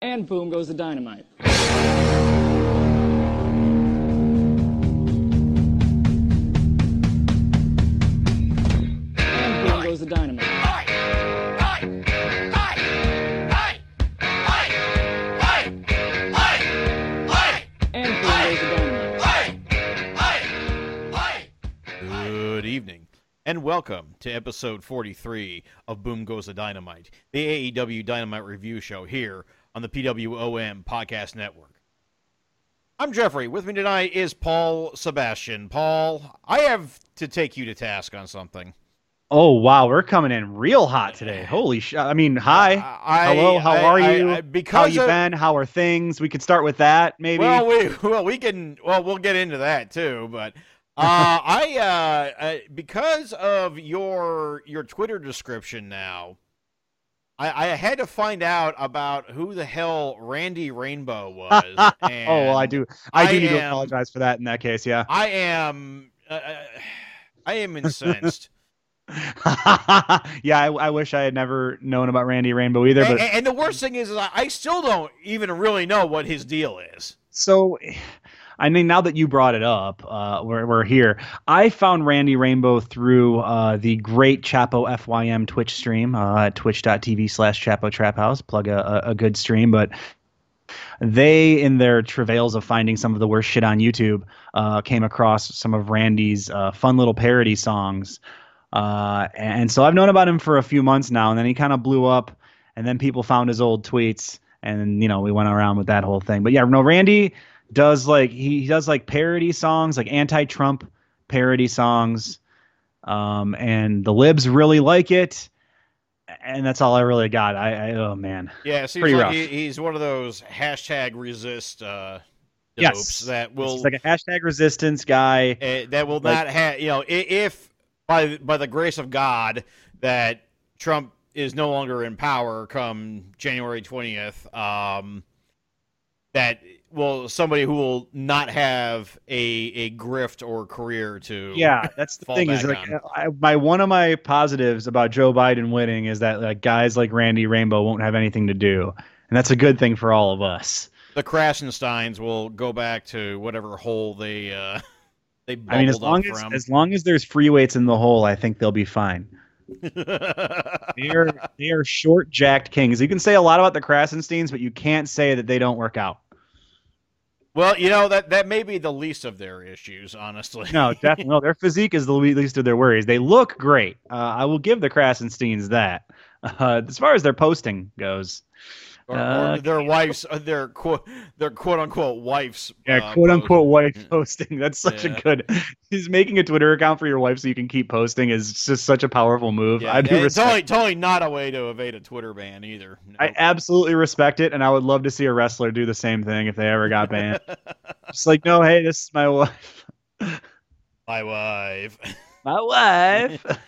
And boom goes the dynamite. And boom goes the dynamite. Good evening. And welcome to episode 43 of Boom Goes the Dynamite, the AEW Dynamite Review Show here on the PWOM Podcast Network. I'm Jeffrey. With me tonight is Paul Sebastian. Paul, I have to take you to task on something. Oh, wow. We're coming in real hot today. Holy shit. I mean, hi. Hello. How are you? How you been? How are things? We could start with that, maybe. We'll get into that, too, but... because of your Twitter description now, I had to find out about who the hell Randy Rainbow was. And oh, well, I need to apologize for that in that case. Yeah, I am incensed. Yeah, I wish I had never known about Randy Rainbow either. But and the worst thing is I still don't even really know what his deal is. So. I mean, now that you brought it up, we're here. I found Randy Rainbow through the great Chapo FYM Twitch stream, twitch.tv/Chapo Trap House. Plug a good stream, but they, in their travails of finding some of the worst shit on YouTube, came across some of Randy's fun little parody songs. And so I've known about him for a few months now, and then he kind of blew up, and then people found his old tweets, and, you know, we went around with that whole thing. But yeah, no, Randy... He does parody songs, like anti-Trump parody songs, and the libs really like it, and that's all I really got. I oh man, yeah, it seems pretty like rough. He's one of those #resist dopes. Yes, that will, it's like a #resistance guy that will not have, you know, if by the grace of God that Trump is no longer in power come January 20th, that. Well, somebody who will not have a grift or career to yeah, that's the thing is like on. One of my positives about Joe Biden winning is that like guys like Randy Rainbow won't have anything to do, and that's a good thing for all of us. The Krasensteins will go back to whatever hole they bubbled I mean, as long as there's free weights in the hole, I think they'll be fine. They are short jacked kings. You can say a lot about the Krasensteins, but you can't say that they don't work out. Well, you know, that may be the least of their issues, honestly. No, definitely. No, their physique is the least of their worries. They look great. I will give the Krasensteins that. As far as their posting goes. Or their wife's, their quote-unquote wife's. Yeah, quote-unquote wife posting. That's such a good... He's making a Twitter account for your wife so you can keep posting is just such a powerful move. Yeah, I do respect totally not a way to evade a Twitter ban either. No. I absolutely respect it, and I would love to see a wrestler do the same thing if they ever got banned. Just like, no, hey, this is my wife. My wife. My wife.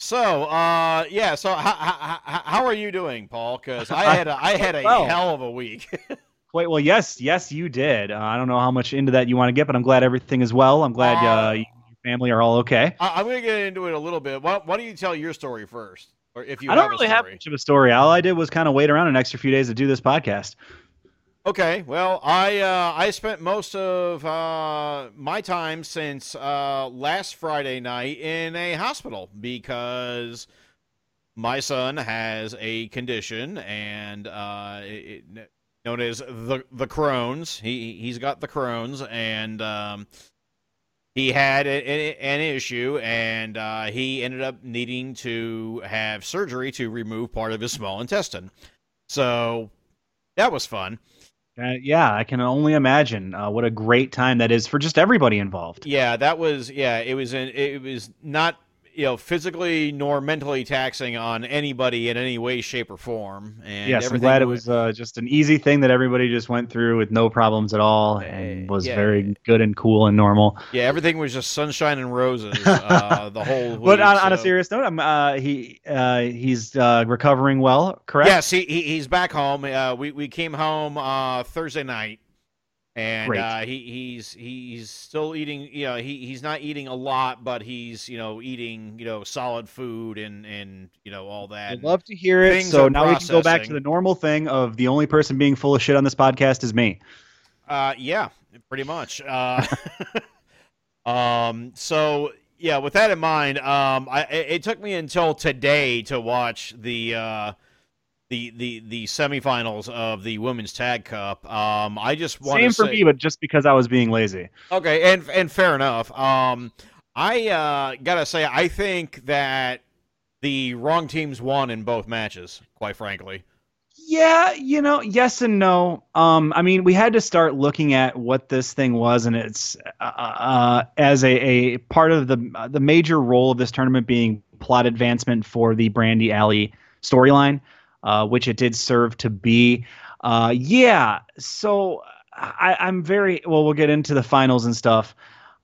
So, so how are you doing, Paul? Because I had a hell of a week. Wait, well, yes, you did. I don't know how much into that you want to get, but I'm glad everything is well. I'm glad your family are all okay. I'm going to get into it a little bit. Why don't you tell your story first? Or if you I don't really have much of a story. All I did was kind of wait around an extra few days to do this podcast. Okay, well, I spent most of my time since last Friday night in a hospital because my son has a condition and known as the Crohn's. He's got the Crohn's, and he had an issue, and he ended up needing to have surgery to remove part of his small intestine. So that was fun. Yeah, I can only imagine what a great time that is for just everybody involved. Yeah, it was not, you know, physically nor mentally taxing on anybody in any way, shape, or form. And yes, I'm glad it was just an easy thing that everybody just went through with no problems at all, and was very good and cool and normal. Yeah, everything was just sunshine and roses the whole week. But on a serious note, he's recovering well, correct? Yes, he's back home. We came home Thursday night, And he's still eating, you know, he's not eating a lot, but he's, you know, eating, you know, solid food and you know, all that. I'd love to hear it. So now we can go back to the normal thing of the only person being full of shit on this podcast is me. Yeah, pretty much. So yeah, with that in mind, it took me until today to watch the semifinals of the Women's Tag Cup. I just want to say... Same for me, but just because I was being lazy. Okay, and fair enough. I gotta say, I think that the wrong teams won in both matches, quite frankly. Yeah, you know, yes and no. I mean, we had to start looking at what this thing was, and it's as a part of the major role of this tournament being plot advancement for the Brandy Alley storyline, which it did serve to be. Yeah, so I'm very – well, we'll get into the finals and stuff.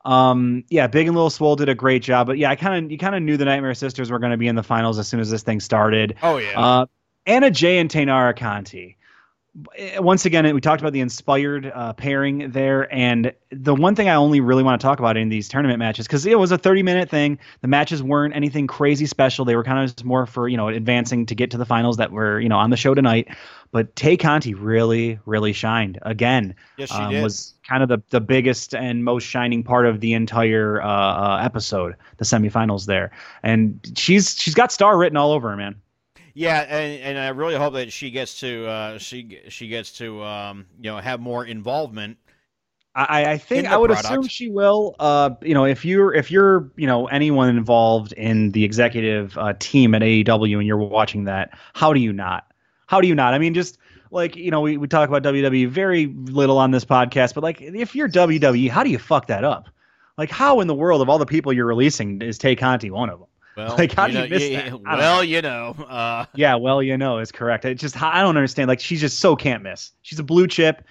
Yeah, Big and Little Swole did a great job. But, yeah, you kind of knew the Nightmare Sisters were going to be in the finals as soon as this thing started. Oh, yeah. Anna Jay and Tay Conti. Once again, we talked about the inspired pairing there. And the one thing I only really want to talk about in these tournament matches, because it was a 30-minute thing. The matches weren't anything crazy special. They were kind of just more for, you know, advancing to get to the finals that were, you know, on the show tonight. But Tay Conti really, really shined again. Yes, she did. Was kind of the biggest and most shining part of the entire episode, the semifinals there. And she's got star written all over her, man. Yeah, and I really hope that she gets to you know, have more involvement. I think I would assume she will. You know, if you're you know, anyone involved in the executive team at AEW and you're watching that, how do you not? How do you not? I mean, just like, you know, we talk about WWE very little on this podcast, but like if you're WWE, how do you fuck that up? Like, how in the world of all the people you're releasing is Tay Conti one of them? Well, like, how do you miss that? Well, you know. Yeah, well, you know is correct. It's just, I don't understand. Like, she's just so can't miss. She's a blue chip.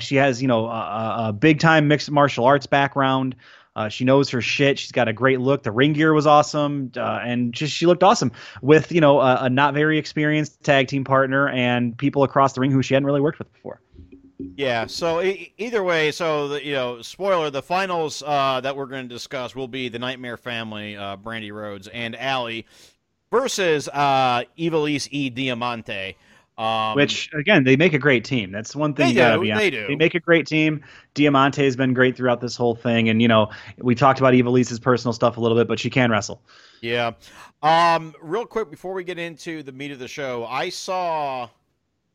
She has, you know, a big-time mixed martial arts background. She knows her shit. She's got a great look. The ring gear was awesome, and just she looked awesome with, you know, a not very experienced tag team partner and people across the ring who she hadn't really worked with before. Yeah, so either way, so, you know, spoiler, the finals that we're going to discuss will be the Nightmare Family, Brandy Rhodes and Allie, versus Ivelisse y Diamante. Which, again, they make a great team. That's one thing you got to be honest. They do. They make a great team. Diamante has been great throughout this whole thing. And, you know, we talked about Ivelisse's personal stuff a little bit, but she can wrestle. Yeah. Real quick, before we get into the meat of the show, I saw...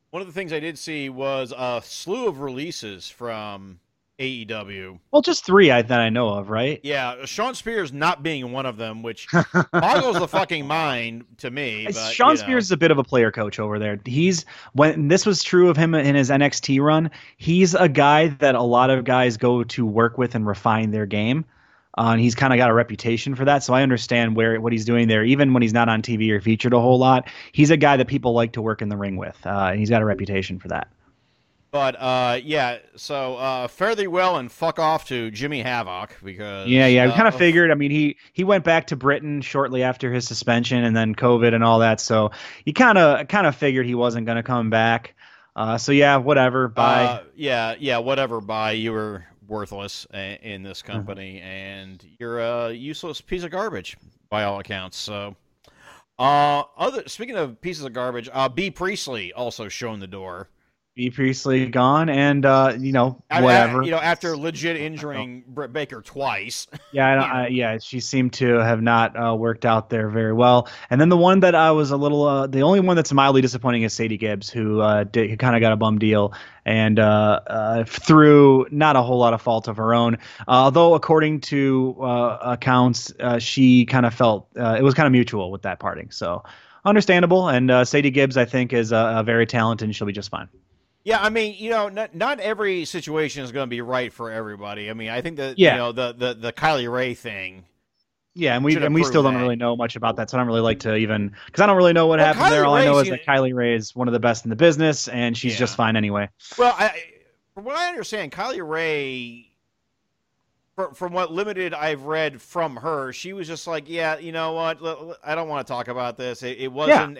One of the things I did see was a slew of releases from AEW. Well, just three that I know of, right? Yeah, Sean Spears not being one of them, which boggles the fucking mind to me. But, Sean Spears is a bit of a player coach over there. When this was true of him in his NXT run, he's a guy that a lot of guys go to work with and refine their game. And he's kind of got a reputation for that, so I understand what he's doing there. Even when he's not on TV or featured a whole lot, he's a guy that people like to work in the ring with, and he's got a reputation for that. But, yeah, so fare thee well and fuck off to Jimmy Havoc. Because yeah, we kind of figured. I mean, he went back to Britain shortly after his suspension and then COVID and all that, so you kind of figured he wasn't going to come back. So, yeah, whatever, bye. Yeah, whatever, bye. You were... worthless in this company, and you're a useless piece of garbage by all accounts. So, speaking of pieces of garbage, B. Priestley also shown the door. B. Priestley gone, and you know, whatever. You know, after legit injuring Britt Baker twice. Yeah, she seemed to have not worked out there very well. And then the one that I was a little, the only one that's mildly disappointing is Sadie Gibbs, who kind of got a bum deal. And through not a whole lot of fault of her own, although according to accounts, she kind of felt it was kind of mutual with that parting. So understandable. And Sadie Gibbs, I think, is very talented, and she'll be just fine. Yeah, I mean, you know, not every situation is going to be right for everybody. I mean, I think that you know the Kylie Rae thing. Yeah, and we still don't really know much about that, so I don't really like to even... Because I don't really know what happened there. All I know is that Kylie Rae is one of the best in the business, and she's just fine anyway. Well, from what I understand, Kylie Rae from what limited I've read from her, she was just like, yeah, you know what? I don't want to talk about this. It wasn't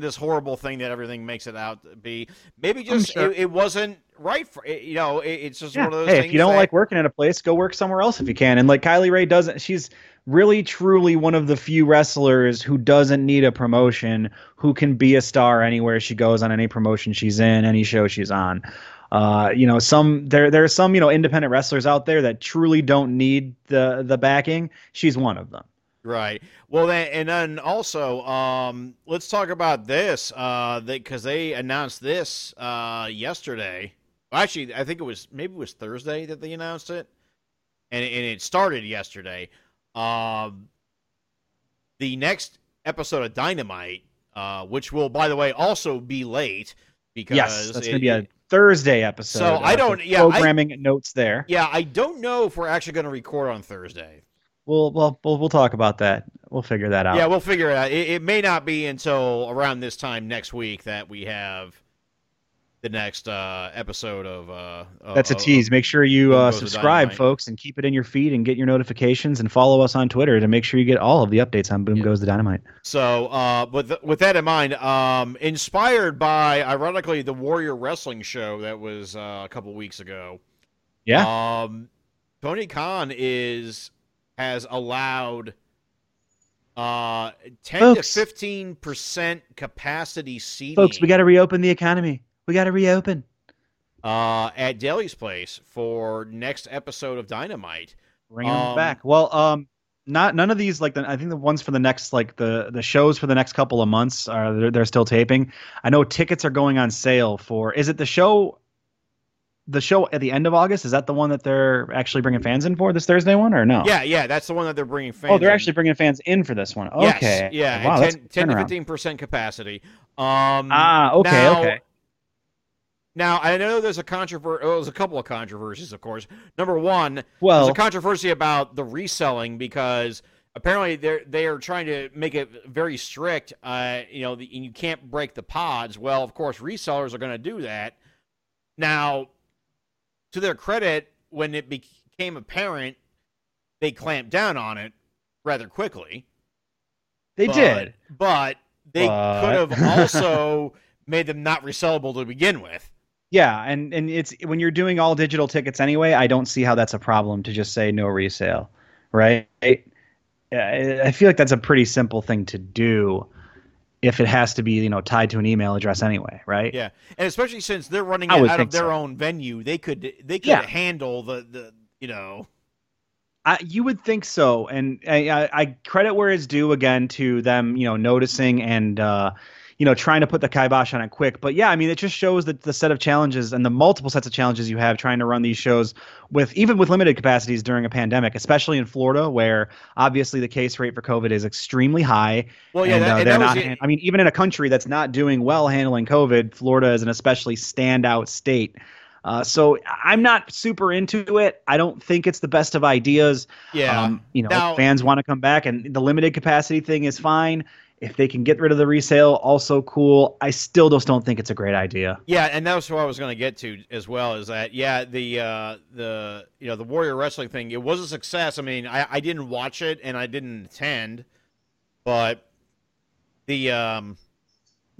this horrible thing that everything makes it out to be. Maybe just it wasn't right for it, you know. It's just one of those things. Hey, if you don't like working at a place, go work somewhere else if you can. And like Kylie Rae doesn't. She's really truly one of the few wrestlers who doesn't need a promotion, who can be a star anywhere she goes, on any promotion she's in, any show she's on. You know, there are some, you know, independent wrestlers out there that truly don't need the backing. She's one of them. Right. Well, then also, let's talk about this, because they announced this, yesterday. Actually, I think it was Thursday that they announced it, and it started yesterday. The next episode of Dynamite, which will, by the way, also be late because that's going to be a Thursday episode. So I don't, programming notes there. Yeah, I don't know if we're actually going to record on Thursday. We'll talk about that. We'll figure that out. Yeah, we'll figure it out. It may not be until around this time next week that we have the next episode of. That's a tease. Make sure you subscribe, folks, and keep it in your feed and get your notifications and follow us on Twitter to make sure you get all of the updates on Boom Goes the Dynamite. So, with that in mind, inspired by, ironically, the Warrior Wrestling show that was a couple weeks ago. Yeah. Tony Khan has allowed 10 folks, to 15% capacity seating. Folks, we got to reopen the economy. We got to reopen at Daly's place for next episode of Dynamite. Bring them back. Well, not none of these. Like I think the ones for the next, like the shows for the next couple of months are they're still taping. I know tickets are going on sale for. Is it the show? The show at the end of August, is that the one that they're actually bringing fans in for, this Thursday one, or no? Yeah, that's the one that they're bringing fans in. Oh, they're actually bringing fans in for this one. Okay. Yes, yeah, wow, 10 to 15% capacity. Okay, okay. Now, I know there's a controversy. Well, there's a couple of controversies, of course. Number one, there's a controversy about the reselling, because apparently they are trying to make it very strict. And you can't break the pods. Well, of course, resellers are going to do that. Now, to their credit, when it became apparent, they clamped down on it rather quickly. They did. But they could have also made them not resellable to begin with. Yeah, and it's when you're doing all digital tickets anyway, I don't see how that's a problem to just say no resale, right? I feel like that's a pretty simple thing to do, if it has to be, tied to an email address anyway, right? Yeah, and especially since they're running it out of their own venue, they could handle the. You would think so, and I credit where it's due again to them, noticing and trying to put the kibosh on it quick. But yeah, I mean, it just shows that the set of challenges and the multiple sets of challenges you have trying to run these shows with limited capacities during a pandemic, especially in Florida, where obviously the case rate for COVID is extremely high. Well, yeah, even in a country that's not doing well handling COVID, Florida is an especially standout state. So I'm not super into it. I don't think it's the best of ideas. Yeah, fans want to come back, and the limited capacity thing is fine. If they can get rid of the resale, also cool. I still just don't think it's a great idea. Yeah, and that was what I was going to get to as well, is that, yeah, the Warrior Wrestling thing, it was a success. I mean, I didn't watch it and I didn't attend, but the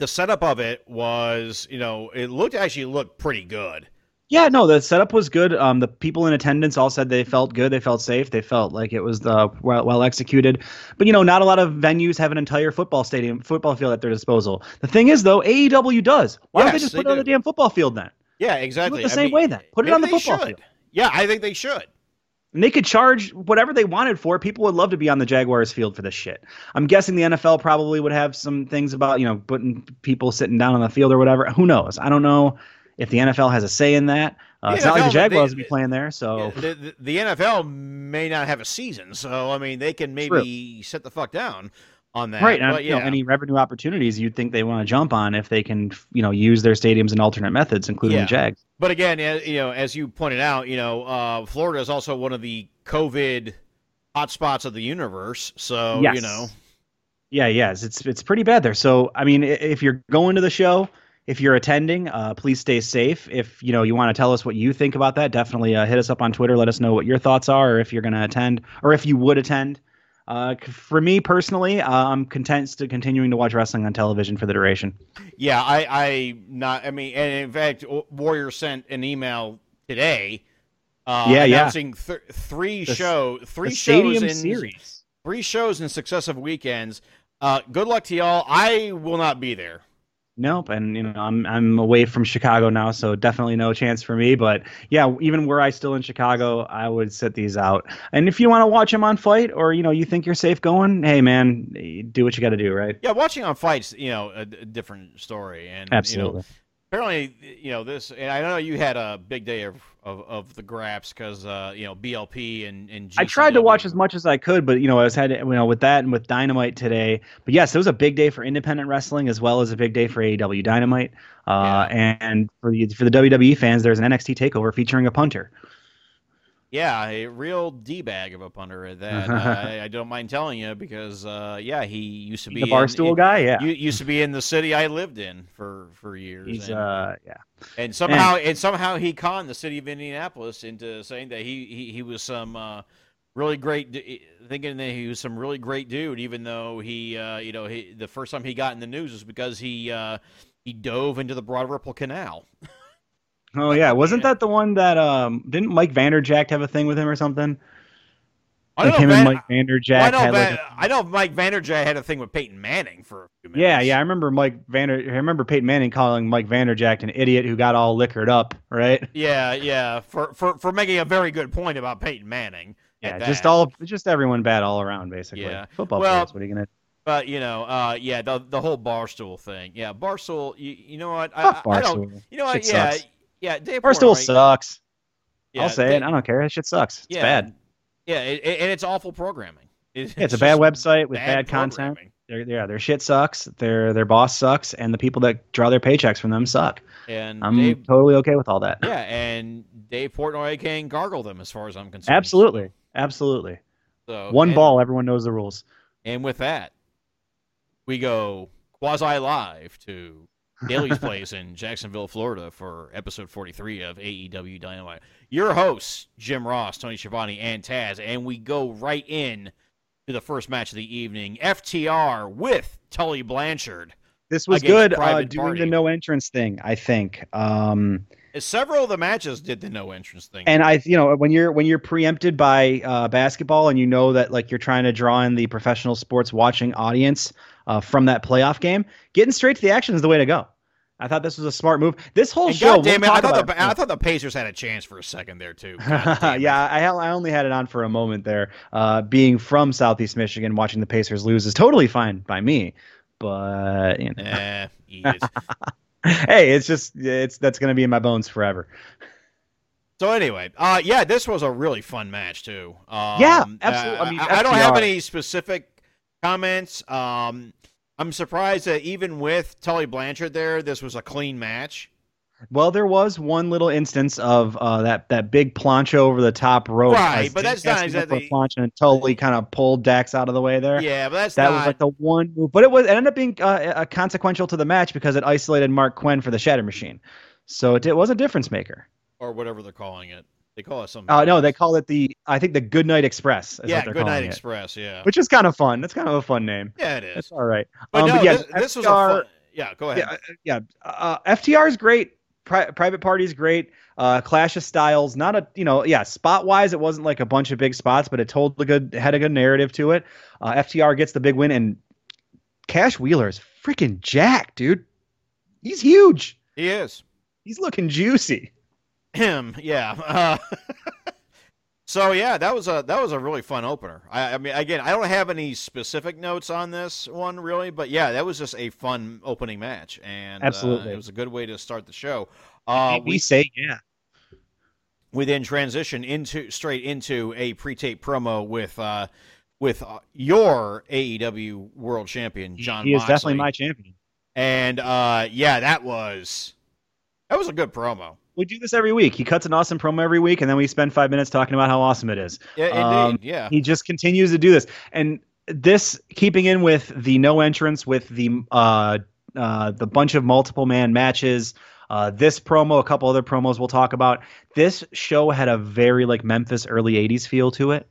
setup of it was, it actually looked pretty good. Yeah, no, the setup was good. The people in attendance all said they felt good, they felt safe, they felt like it was well executed. But not a lot of venues have an entire football field at their disposal. The thing is, though, AEW does. Why don't they just put it on the damn football field then? Yeah, exactly. Do it the same way then. Put it on the football field. Yeah, I think they should. And they could charge whatever they wanted for it. People would love to be on the Jaguars field for this shit. I'm guessing the NFL probably would have some things about putting people sitting down on the field or whatever. Who knows? I don't know if the NFL has a say in that. It's not like the Jaguars will be playing there. So the NFL may not have a season. So, I mean, they can maybe set the fuck down on that. Right. But, any revenue opportunities you'd think they want to jump on if they can, use their stadiums and alternate methods, including the Jags. But again, as you pointed out, Florida is also one of the COVID hotspots of the universe. So, yes. It's pretty bad there. So, I mean, if you're going to the show, If you're attending, please stay safe. If you want to tell us what you think about that, definitely hit us up on Twitter. Let us know what your thoughts are, or if you're going to attend, or if you would attend. For me personally, I'm content to continuing to watch wrestling on television for the duration. Yeah, and in fact, Warrior sent an email today announcing three shows in successive weekends. Good luck to y'all. I will not be there. Nope, and I'm away from Chicago now, so definitely no chance for me. But yeah, even were I still in Chicago, I would sit these out. And if you want to watch them on Fight, or you think you're safe going, hey man, do what you got to do, right? Yeah, watching on Fight's a different story, and absolutely. Apparently, this. And I know you had a big day of the graps because BLP and GCW. I tried to watch as much as I could, but I was with that and with Dynamite today. But yes, it was a big day for independent wrestling as well as a big day for AEW Dynamite. And for the WWE fans, there's an NXT takeover featuring a punter. Yeah, a real d-bag of a punter that I don't mind telling you because he used to be the Barstool guy. Yeah, used to be in the city I lived in for years. He's, and somehow he conned the city of Indianapolis into saying that he was some really great, thinking that he was some really great dude, even though he the first time he got in the news was because he dove into the Broad Ripple Canal. Oh yeah, wasn't that the one that didn't Mike Vanderjagt have a thing with him or something? I know Mike Vanderjagt had a thing with Peyton Manning for a few minutes. Yeah, I remember Peyton Manning calling Mike Vanderjagt an idiot who got all liquored up, right? Yeah, for making a very good point about Peyton Manning. Yeah, just everyone bad all around basically. Yeah. Football players, what are you gonna? But the whole Barstool thing. Yeah, Barstool. You know what? Fuck Barstool. I don't. You know what? Shit sucks. Yeah, Barstool sucks. Yeah, I'll say it. I don't care. That shit sucks. It's bad. Yeah, and it's awful programming. It's a bad website with bad content. Their shit sucks. Their boss sucks, and the people that draw their paychecks from them suck. And I'm totally okay with all that. Yeah, and Dave Portnoy can gargle them as far as I'm concerned. Absolutely. So, One ball, everyone knows the rules. And with that, we go quasi live to Daly's Place in Jacksonville, Florida for episode 43 of AEW Dynamite. Your hosts, Jim Ross, Tony Schiavone, and Taz, and we go right in to the first match of the evening, FTR with Tully Blanchard. This was good, doing the no-entrance thing, I think. Several of the matches did the no-entrance thing. And when you're preempted by basketball and that you're trying to draw in the professional sports watching audience from that playoff game, getting straight to the action is the way to go. I thought this was a smart move. This whole show, I thought the Pacers had a chance for a second there too. Yeah, I only had it on for a moment there. Being from Southeast Michigan, watching the Pacers lose is totally fine by me. But hey, that's going to be in my bones forever. So anyway, this was a really fun match too. Absolutely. I don't have any specific comments. I'm surprised that even with Tully Blanchard there, this was a clean match. Well, there was one little instance of that big plancha over the top rope. Right, but that's not exactly plancha, and Tully kind of pulled Dax out of the way there. Yeah, but that was like the one move. But it ended up being consequential to the match because it isolated Mark Quinn for the Shatter Machine. So it was a difference maker, or whatever they're calling it. They call it something. No, they call it the Goodnight Express. Yeah, Goodnight Express. Yeah, which is kind of fun. That's kind of a fun name. Yeah, it is. It's all right. This was a fun. Yeah, go ahead. FTR is great. Private Party is great. Clash of Styles. Not a spot wise, it wasn't like a bunch of big spots, but it had a good narrative to it. FTR gets the big win, and Cash Wheeler is freaking jacked, dude. He's huge. He is. He's looking juicy. So yeah, that was a really fun opener. I mean, again, I don't have any specific notes on this one really, but yeah, that was just a fun opening match, and absolutely, it was a good way to start the show. We then transition straight into a pre-tape promo with your AEW World Champion John. He is Moxley. Definitely my champion, and that was a good promo. We do this every week. He cuts an awesome promo every week, and then we spend 5 minutes talking about how awesome it is. Yeah, indeed. Yeah. He just continues to do this. And this, keeping in with the no entrance with the the bunch of multiple man matches. This promo, a couple other promos we'll talk about. This show had a very like Memphis early 80s feel to it.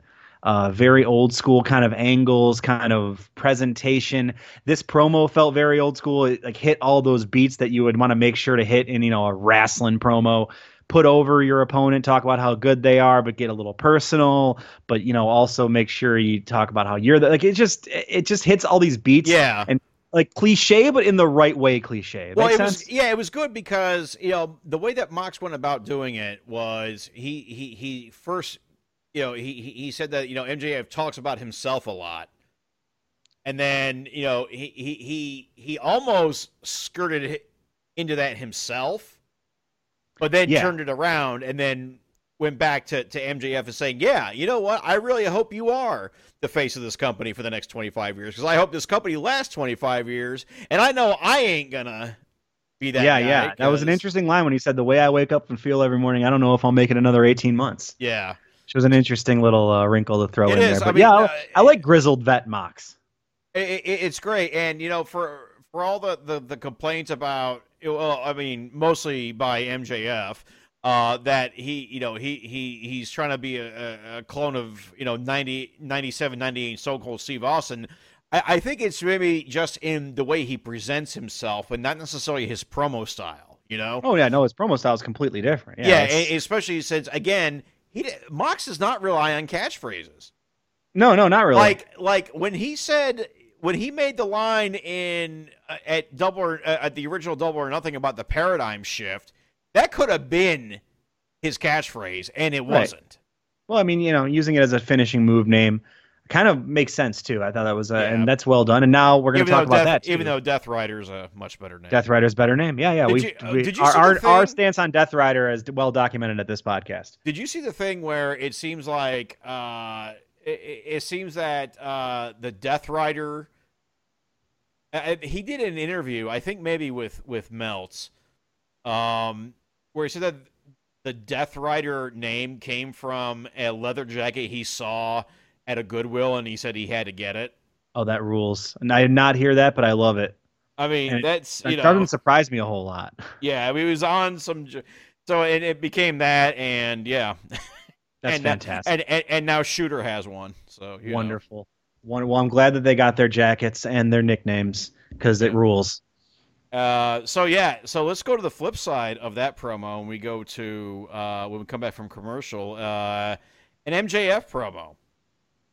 Very old school kind of angles, kind of presentation. This promo felt very old school. It like hit all those beats that you would want to make sure to hit in, you know, a wrestling promo. Put over your opponent, talk about how good they are, but get a little personal. But, you know, also make sure you talk about how you're the, like, it just hits all these beats. Yeah. And like cliche, but in the right way cliche. Well, it was good because, you know, the way that Mox went about doing it was he first, you know, he said that, you know, MJF talks about himself a lot. And then, you know, he almost skirted into that himself. But then turned it around and then went back to MJF and saying, yeah, you know what? I really hope you are the face of this company for the next 25 years because I hope this company lasts 25 years. And I know I ain't going to be that guy. Yeah, that was an interesting line when he said, the way I wake up and feel every morning, I don't know if I'll make it another 18 months. Yeah. Which was an interesting little wrinkle to throw in there. But I mean, I like grizzled vet Mox. It's great. And, you know, for all the complaints about, well, I mean, mostly by MJF, that he's trying to be a clone of, you know, 97, 98 Stone Cold Steve Austin. I think it's maybe just in the way he presents himself and not necessarily his promo style, you know? Oh, yeah, no, his promo style is completely different. Yeah, especially since, again, Mox does not rely on catchphrases. No, not really. Like when he said... When he made the line at the original Double or Nothing about the paradigm shift, that could have been his catchphrase, and it wasn't. Well, I mean, you know, using it as a finishing move name kind of makes sense too. I thought that was, and that's well done. And now we're going to talk about that too. Even though Death Rider's a much better name. Death Rider's a better name. Yeah. Our stance on Death Rider is well documented at this podcast. Did you see the thing where it seems like? It seems that the Death Rider, he did an interview, I think maybe with Meltz, where he said that the Death Rider name came from a leather jacket he saw at a Goodwill, and he said he had to get it. Oh, that rules. And I did not hear that, but I love it. I mean, and that's... It doesn't surprise me a whole lot. Yeah, I mean, it was on some... So it became that, and yeah... That's fantastic. And now Shooter has one. So wonderful. Well, I'm glad that they got their jackets and their nicknames because it rules. So let's go to the flip side of that promo. And we go to, when we come back from commercial, an MJF promo.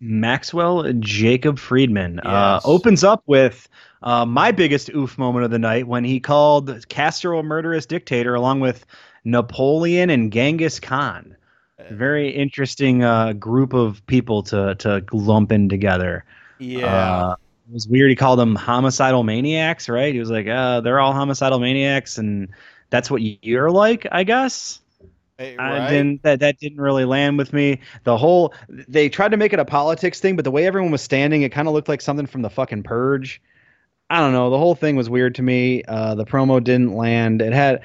Maxwell Jacob Friedman opens up with my biggest oof moment of the night when he called Castro a murderous dictator along with Napoleon and Genghis Khan. Very interesting group of people to lump in together. Yeah. It was weird. He called them homicidal maniacs, right? He was like, they're all homicidal maniacs, and that's what you're like, I guess. Hey, right? That didn't really land with me. They tried to make it a politics thing, but the way everyone was standing, it kind of looked like something from the fucking Purge. I don't know. The whole thing was weird to me. The promo didn't land. It had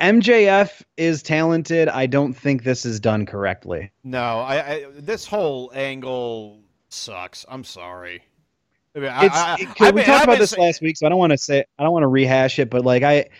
MJF is talented. I don't think this is done correctly. No, I this whole angle sucks. I'm sorry. We talked about this last week, so I don't want to rehash it. But like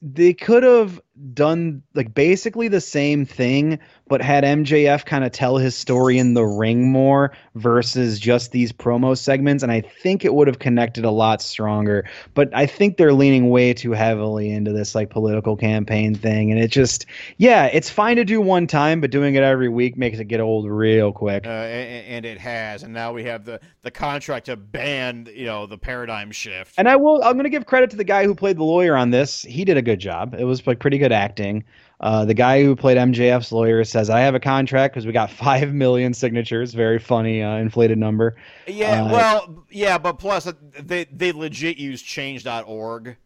they could have done like basically the same thing, but had MJF kind of tell his story in the ring more versus just these promo segments, and I think it would have connected a lot stronger. But I think they're leaning way too heavily into this like political campaign thing, and it just it's fine to do one time, but doing it every week makes it get old real quick. And it has, and now we have the contract to ban, you know, the paradigm shift. And I'm going to give credit to the guy who played the lawyer on this. He did a good job. It was like pretty good acting. The guy who played MJF's lawyer says, I have a contract because we got 5 million signatures. Very funny, inflated number. Yeah, but plus they legit use change.org.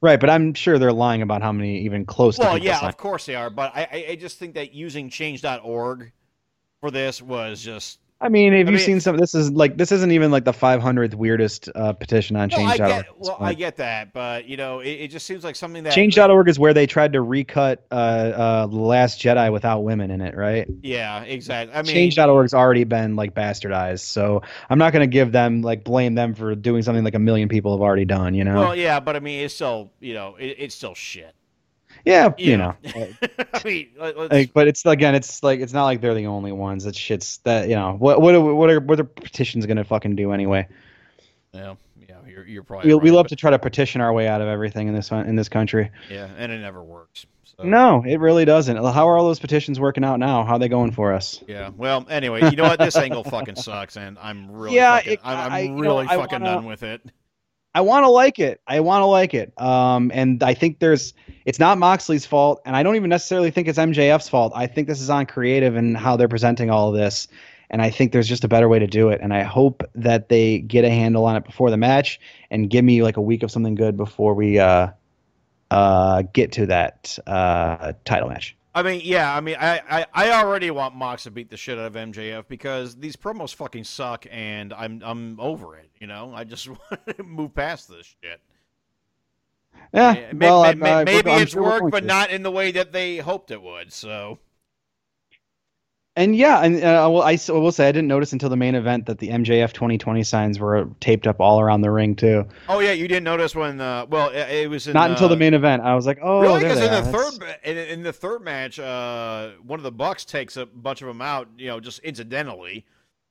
Right, but I'm sure they're lying about how many even close to people sign. Of course they are, but I just think that using change.org for this was just I mean, have you seen some? This is like, this isn't even like the 500th weirdest petition on change.org. Well, I get that, but you know, it just seems like something that change.org is where they tried to recut The Last Jedi without women in it, right? Yeah, exactly. I mean, change.org's already been like bastardized, so I'm not going to give them like blame them for doing something like a million people have already done, you know? Well, yeah, but I mean, it's still, you know, it's still shit. Yeah, you know. I mean, but it's again, it's like, it's not like they're the only ones. That shit's that, you know. What are petitions gonna fucking do anyway? Yeah, yeah, you're probably. We love to try to petition our way out of everything in this country. Yeah, and it never works. So. No, it really doesn't. How are all those petitions working out now? How are they going for us? Yeah. Well, anyway, you know what? This angle fucking sucks, and I'm really, done with it. I want to like it. And I think it's not Moxley's fault, and I don't even necessarily think it's MJF's fault. I think this is on creative and how they're presenting all of this, and I think there's just a better way to do it, and I hope that they get a handle on it before the match and give me like a week of something good before we get to that title match. I mean, yeah, I already want Mox to beat the shit out of MJF because these promos fucking suck, and I'm over it, you know? I just want to move past this shit. Yeah, well, maybe it's worked, but not in the way that they hoped it would, so... And yeah, and I will say I didn't notice until the main event that the MJF 2020 signs were taped up all around the ring too. Oh yeah, you didn't notice when? It was in, not until the main event. I was like, oh, really? Because in the third match, one of the Bucks takes a bunch of them out, you know, just incidentally,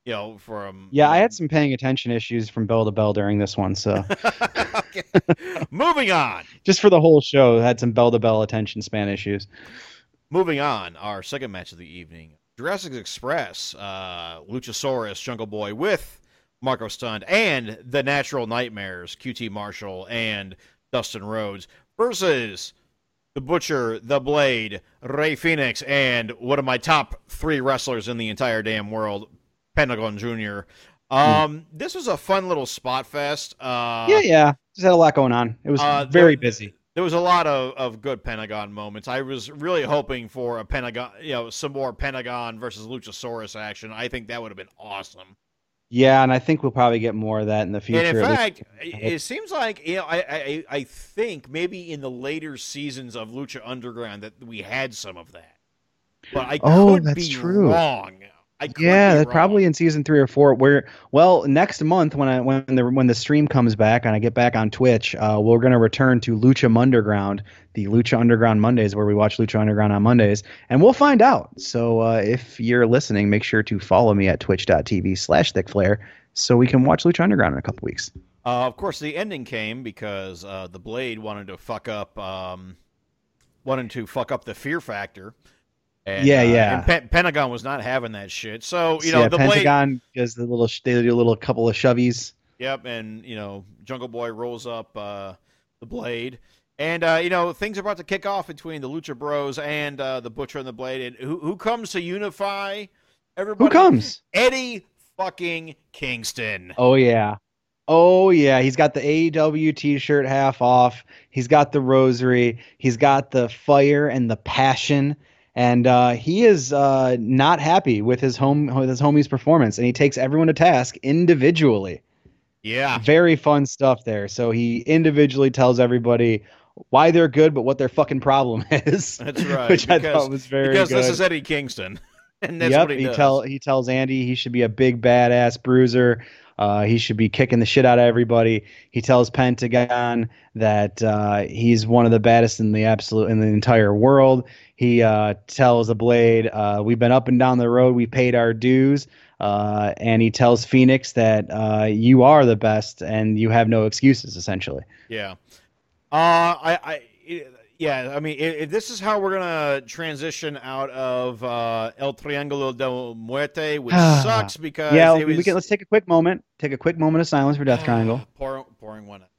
you know, from. Yeah, I had some paying attention issues from bell to bell during this one, so. Okay. Moving on. Just for the whole show, I had some bell to bell attention span issues. Moving on, our second match of the evening. Jurassic Express, Luchasaurus, Jungle Boy with Marco Stunt and the Natural Nightmares, QT Marshall and Dustin Rhodes versus the Butcher, the Blade, Rey Fénix, and one of my top three wrestlers in the entire damn world, Pentagon Jr. This was a fun little spot fest. Yeah. Just had a lot going on. It was very busy. There was a lot of good Pentagon moments. I was really hoping for a Pentagon, you know, some more Pentagon versus Luchasaurus action. I think that would have been awesome. Yeah, and I think we'll probably get more of that in the future. And in fact, it seems like, you know, I think maybe in the later seasons of Lucha Underground that we had some of that. But I could be wrong. Yeah, that's probably in season 3 or 4. Next month when the stream comes back and I get back on Twitch, we're gonna return to Lucha Underground, the Lucha Underground Mondays, where we watch Lucha Underground on Mondays, and we'll find out. So if you're listening, make sure to follow me at twitch.tv/thickflair so we can watch Lucha Underground in a couple weeks. Of course, the ending came because the Blade wanted to fuck up the Fear Factor. And, And Pentagon was not having that shit. So, you know, the Pentagon does they do a little couple of shovies. Yep, and, you know, Jungle Boy rolls up the Blade. And, you know, things are about to kick off between the Lucha Bros and the Butcher and the Blade. And who comes to unify everybody? Who comes? Eddie fucking Kingston. Oh, yeah. Oh, yeah, he's got the AEW t-shirt half off. He's got the rosary. He's got the fire and the passion. And he is not happy with his homie's performance, and he takes everyone to task individually. Yeah, very fun stuff there. So he individually tells everybody why they're good, but what their fucking problem is. That's right. Which I thought was very good. Because this is Eddie Kingston, and that's what he does. He tells Andy he should be a big badass bruiser. He should be kicking the shit out of everybody. He tells Pentagon that he's one of the baddest in the entire world. He tells the Blade, we've been up and down the road. We paid our dues. And he tells Fénix that you are the best and you have no excuses, essentially. Yeah. This is how we're going to transition out of El Triángulo de Muerte, which sucks because... Yeah, let's take a quick moment. Take a quick moment of silence for Death Triangle. Pouring one up.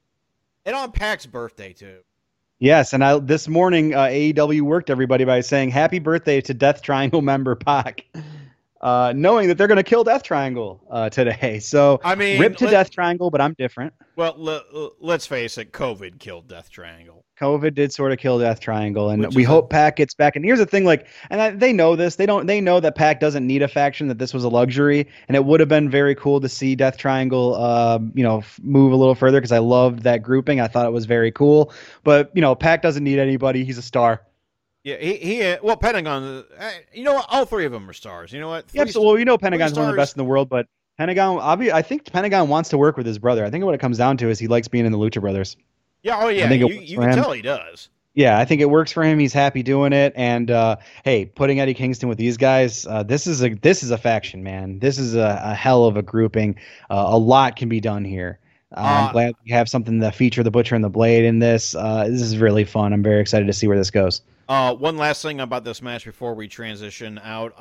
And on Pac's birthday, too. Yes, and this morning, AEW worked everybody by saying, happy birthday to Death Triangle member Pac. knowing that they're going to kill Death Triangle today. So I mean, rip to Death Triangle, but I'm different. Well, let's face it, COVID killed Death Triangle. COVID did sort of kill Death Triangle, and we hope Pac gets back. And here's the thing, like, and they know this. They know that Pac doesn't need a faction. That this was a luxury, and it would have been very cool to see Death Triangle, move a little further because I loved that grouping. I thought it was very cool. But Pac doesn't need anybody. He's a star. Yeah, well, Pentagon, all three of them are stars. You know what? Yeah, so, well, Pentagon's one of the best in the world, but Pentagon, I think Pentagon wants to work with his brother. I think what it comes down to is he likes being in the Lucha Brothers. Yeah, oh yeah, you can tell he does. Yeah, I think it works for him. He's happy doing it, and hey, putting Eddie Kingston with these guys, this is a faction, man. This is a hell of a grouping. A lot can be done here. I'm glad we have something to feature the Butcher and the Blade in this. This is really fun. I'm very excited to see where this goes. One last thing about this match before we transition out.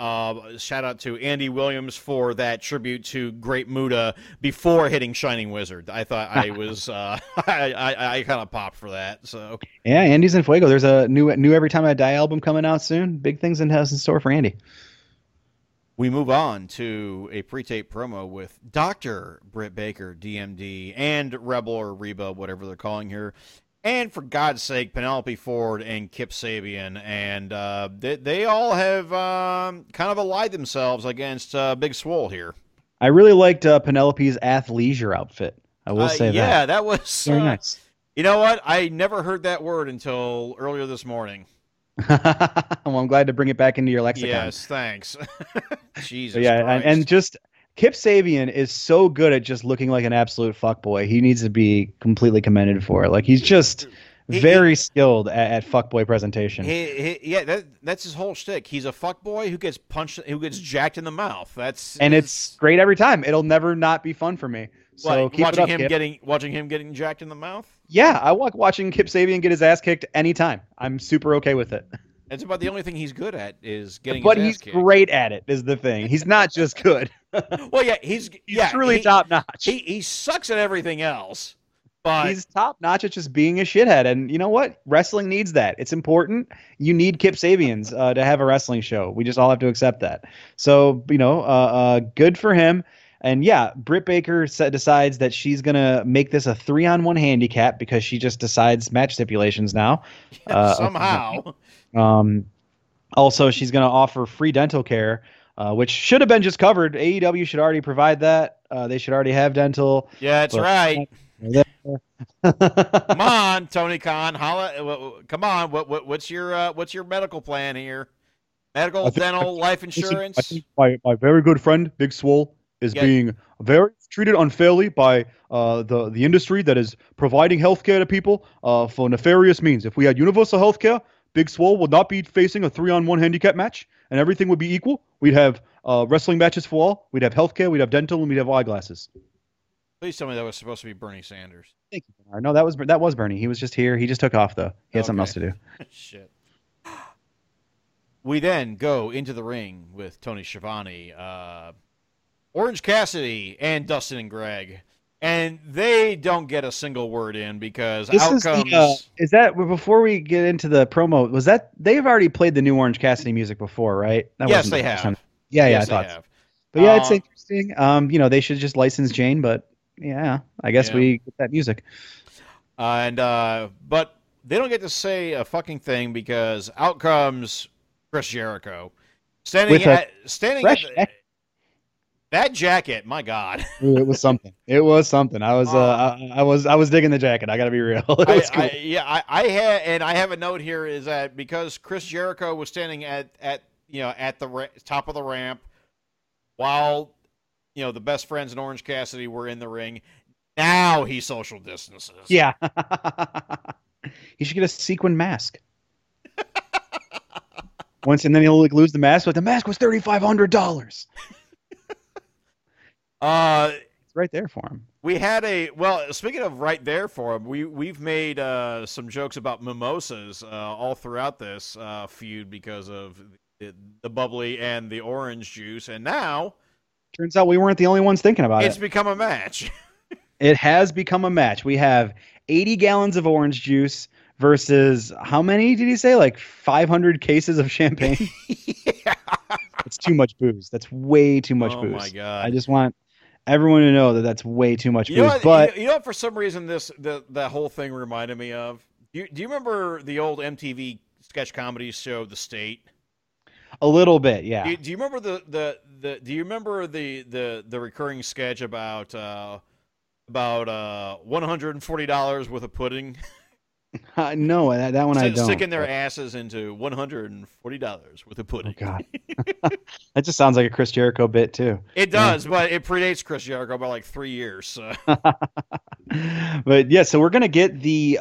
Shout out to Andy Williams for that tribute to Great Muta before hitting Shining Wizard. I thought I was I kind of popped for that. So yeah, Andy's in Fuego. There's a new Every Time I Die album coming out soon. Big things in store for Andy. We move on to a pre-tape promo with Dr. Britt Baker, DMD, and Rebel or Reba, whatever they're calling her. And for God's sake, Penelope Ford and Kip Sabian. And they all have kind of allied themselves against Big Swole here. I really liked Penelope's athleisure outfit. I will say that. Yeah, that was very nice. You know what? I never heard that word until earlier this morning. Well, I'm glad to bring it back into your lexicon. Yes, thanks. Jesus Christ. And just Kip Sabian is so good at just looking like an absolute fuckboy. He needs to be completely commended for it. Like, he's just very skilled at fuckboy presentation. That's his whole shtick. He's a fuckboy who gets punched, who gets jacked in the mouth. It's great every time. It'll never not be fun for me. So like, watching him getting jacked in the mouth. Yeah, I like watching Kip Sabian get his ass kicked anytime. I'm super okay with it. That's about the only thing he's good at is getting. But he's great at it is the thing. He's not just good. Well, yeah, he's truly top notch. He sucks at everything else, but he's top notch at just being a shithead. And you know what? Wrestling needs that. It's important. You need Kip Sabians to have a wrestling show. We just all have to accept that. So good for him. And yeah, Britt Baker decides that she's going to make this a 3-on-1 handicap because she just decides match stipulations now. Somehow. Also, she's going to offer free dental care, which should have been just covered. AEW should already provide that. They should already have dental. Yeah, that's right. Come on, Tony Khan. Holla, come on. What's your medical plan here? Medical, dental, life insurance? I think my very good friend, Big Swole, is being very treated unfairly by the industry that is providing health care to people for nefarious means. If we had universal health care, Big Swole would not be facing a 3-on-1 handicap match, and everything would be equal. We'd have wrestling matches for all. We'd have health care. We'd have dental, and we'd have eyeglasses. Please tell me that was supposed to be Bernie Sanders. Thank you, Bernard. No, that was Bernie. He was just here. He just took off, though. He had something else to do. Shit. We then go into the ring with Tony Schiavone, Orange Cassidy, and Dustin and Greg, and they don't get a single word in because outcomes. Is that before we get into the promo? Was that they've already played the new Orange Cassidy music before, right? Yes, they have. Yeah, I thought so. But yeah, it's interesting. They should just license Jane, but yeah, I guess we get that music. But they don't get to say a fucking thing because out comes Chris Jericho standing at that jacket, my God. It was something. It was something. I was I was digging the jacket. I got to be real. It was cool. I have a note here is that because Chris Jericho was standing at the top of the ramp while the best friends in Orange Cassidy were in the ring, now he social distances. Yeah. He should get a sequin mask. Once and then he'll like lose the mask, but the mask was $3,500. It's right there for him. We had speaking of right there for him, we've made some jokes about mimosas all throughout this feud because of the bubbly and the orange juice, and now turns out we weren't the only ones thinking about it. It's become a match. It has become a match. We have 80 gallons of orange juice versus how many did he say? Like 500 cases of champagne. Yeah. It's too much booze. That's way too much booze. Oh, my God. I just want everyone to know that that's way too much booze. But you know what, for some reason, that whole thing reminded me of? Do you remember the old MTV sketch comedy show, The State? A little bit, yeah. Do you remember the recurring sketch about $140 worth of pudding? No, that one I don't. Sticking their asses into $140 worth of pudding. Oh, God. That just sounds like a Chris Jericho bit, too. It does, yeah. But it predates Chris Jericho by like 3 years. So. But, yeah, so we're going to get the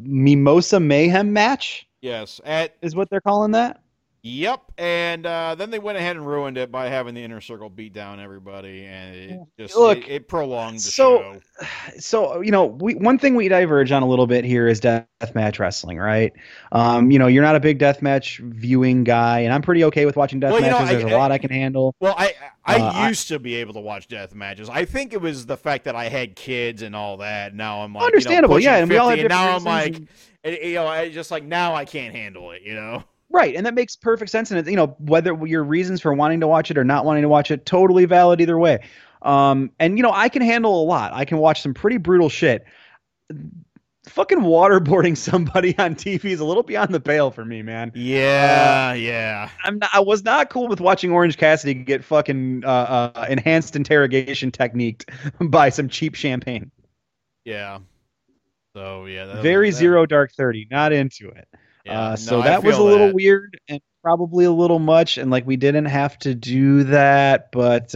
Mimosa Mayhem match. Yes. Is what they're calling that? Yep, and then they went ahead and ruined it by having the Inner Circle beat down everybody, and it prolonged the show. So, you know, one thing we diverge on a little bit here is deathmatch wrestling, right? You know, you're not a big deathmatch viewing guy, and I'm pretty okay with watching deathmatches. You know, there's a lot I can handle. Well, I used to be able to watch deathmatches. I think it was the fact that I had kids and all that. Now I'm like, understandable, you know, yeah. And we all have different reasons. Now I'm like, you know, I just like now I can't handle it, you know. Right, and that makes perfect sense. And it's, you know, whether your reasons for wanting to watch it or not wanting to watch it, totally valid either way. And you know, I can handle a lot. I can watch some pretty brutal shit. Fucking waterboarding somebody on TV is a little beyond the pale for me, man. Yeah, yeah. I was not cool with watching Orange Cassidy get fucking enhanced interrogation techniqued by some cheap champagne. Yeah. So yeah. Zero Dark 30. Not into it. Yeah, so that was a little weird and probably a little much. And like, we didn't have to do that, but,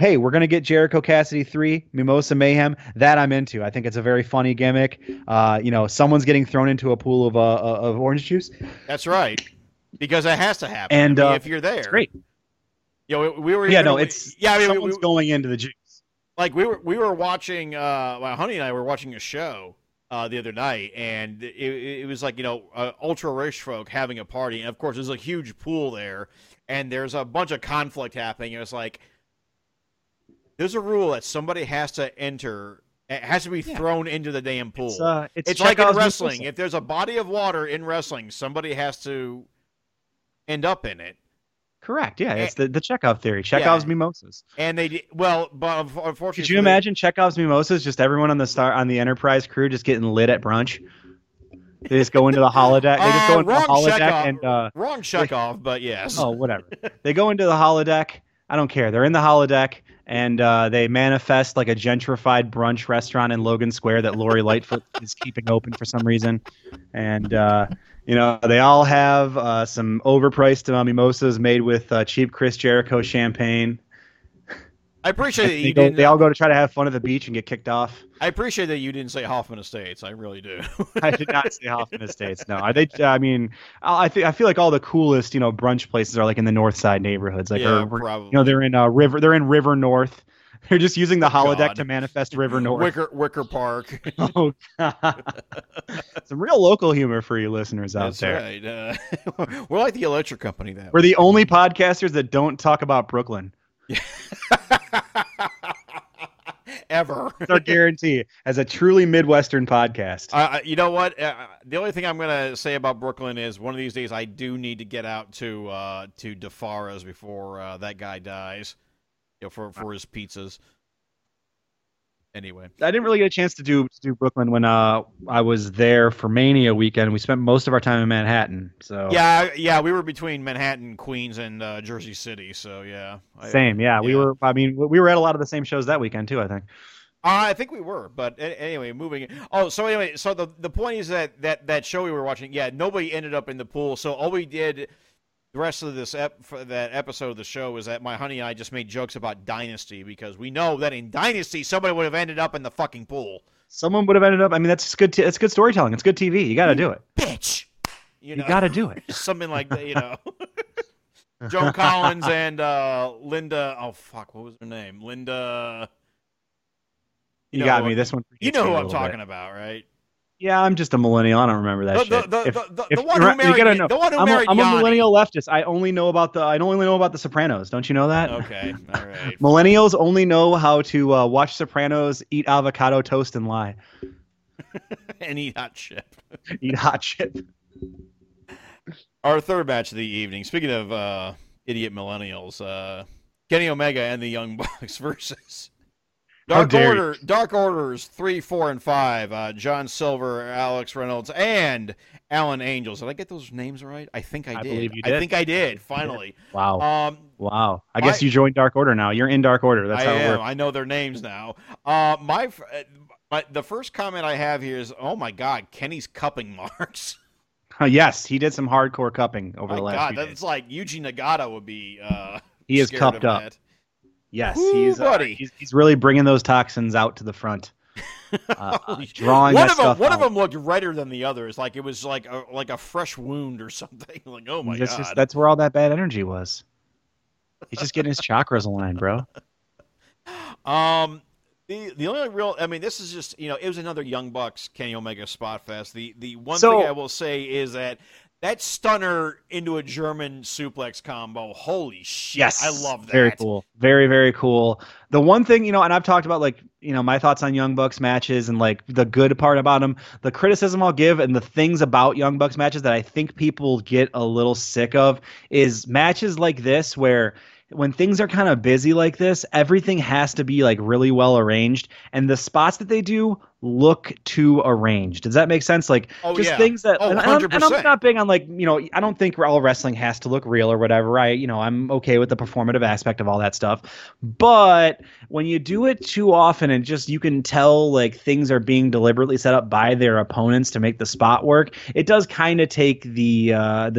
hey, we're going to get Jericho Cassidy 3 Mimosa Mayhem that I'm into. I think it's a very funny gimmick. You know, someone's getting thrown into a pool of orange juice. That's right. Because that has to happen. And I mean, if you're there, it's great. You know, someone's going into the juice. Like we were watching, well, Honey and I were watching a show the other night, and it was like, you know, ultra rich folk having a party, and of course there's a huge pool there, and there's a bunch of conflict happening, and it's like there's a rule that somebody has to enter, it has to be thrown into the damn pool. It's like in wrestling, if there's a body of water in wrestling, somebody has to end up in it. Correct, yeah. It's the Chekhov theory. Chekhov's mimosas. And but unfortunately, could you imagine Chekhov's mimosas? Just everyone on the Enterprise crew just getting lit at brunch. They just go into the holodeck. They just go into the holodeck wrong Chekhov, but yes. Oh, whatever. They go into the holodeck. I don't care. They're in the holodeck, and they manifest like a gentrified brunch restaurant in Logan Square that Lori Lightfoot is keeping open for some reason, and. You know, they all have some overpriced mimosas made with cheap Chris Jericho champagne. I appreciate that you didn't. They all go to try to have fun at the beach and get kicked off. I appreciate that you didn't say Hoffman Estates. I really do. I did not say Hoffman Estates. No, I feel like all the coolest, you know, brunch places are like in the North Side neighborhoods. Like, probably. You know, they're in River. They're in River North. They're just using the holodeck to manifest River North. Wicker Park. Oh, God. Some real local humor for you listeners out there. That's right. We're like the electric company. We're the only podcasters that don't talk about Brooklyn. Ever. That's our guarantee as a truly Midwestern podcast. You know what? The only thing I'm going to say about Brooklyn is one of these days I do need to get out to DeFara's before that guy dies. For his pizzas. Anyway, I didn't really get a chance to do Brooklyn when I was there for Mania weekend. We spent most of our time in Manhattan. So yeah, we were between Manhattan, Queens, and Jersey City. So yeah, same. Yeah, we were. I mean, we were at a lot of the same shows that weekend too. I think. I think we were, but anyway, moving. Oh, so anyway, so the point is that show we were watching. Yeah, nobody ended up in the pool. So all we did. The rest of that episode of the show is that my honey and I just made jokes about Dynasty because we know that in Dynasty somebody would have ended up in the fucking pool. Someone would have ended up. I mean, that's good. It's good storytelling. It's good TV. You got to do it, bitch. You got to do it. Something like that, you know. Joan Collins and Linda. Oh fuck, what was her name? Linda. You got me. This one. You know who I'm talking about, right? Yeah, I'm just a millennial. I don't remember that shit. The one who married Yanni. I'm a millennial leftist. I only know about The Sopranos. Don't you know that? Okay, all right. Millennials only know how to watch Sopranos, eat avocado toast, and lie. And eat hot chip. Our third match of the evening. Speaking of idiot millennials. Kenny Omega and the Young Bucks versus Dark Order. Dark Orders 3, 4, and 5. John Silver, Alex Reynolds, and Alan Angels. Did I get those names right? I think I did. I believe you did. I think I did. Finally. Wow. Wow. I guess you joined Dark Order now. You're in Dark Order. That's how it works. I know their names now. The first comment I have here is, oh my God, Kenny's cupping marks. Yes, he did some hardcore cupping over the last few days. That's like Yuji Nagata would be. He is cupped up. That. Yes, he's really bringing those toxins out to the front. Drawing one of them. One of them looked redder than the others. Like it was like a fresh wound or something. Like oh my God, that's where all that bad energy was. He's just getting his chakras aligned, bro. The only real, I mean, this is just, you know, it was another Young Bucks Kenny Omega spot fest. The one thing I will say is that stunner into a German suplex combo. Holy shit. Yes. I love that. Very cool. Very, very cool. The one thing, you know, and I've talked about, like, you know, my thoughts on Young Bucks matches and, like, the good part about them, the criticism I'll give and the things about Young Bucks matches that I think people get a little sick of is matches like this where when things are kind of busy like this, everything has to be, like, really well arranged. And the spots that they do look too arranged. Does that make sense? Like, things that... Oh, and I'm not big on, like, you know, I don't think all wrestling has to look real or whatever. I'm okay with the performative aspect of all that stuff. But when you do it too often and just you can tell, like, things are being deliberately set up by their opponents to make the spot work, it does kind of take the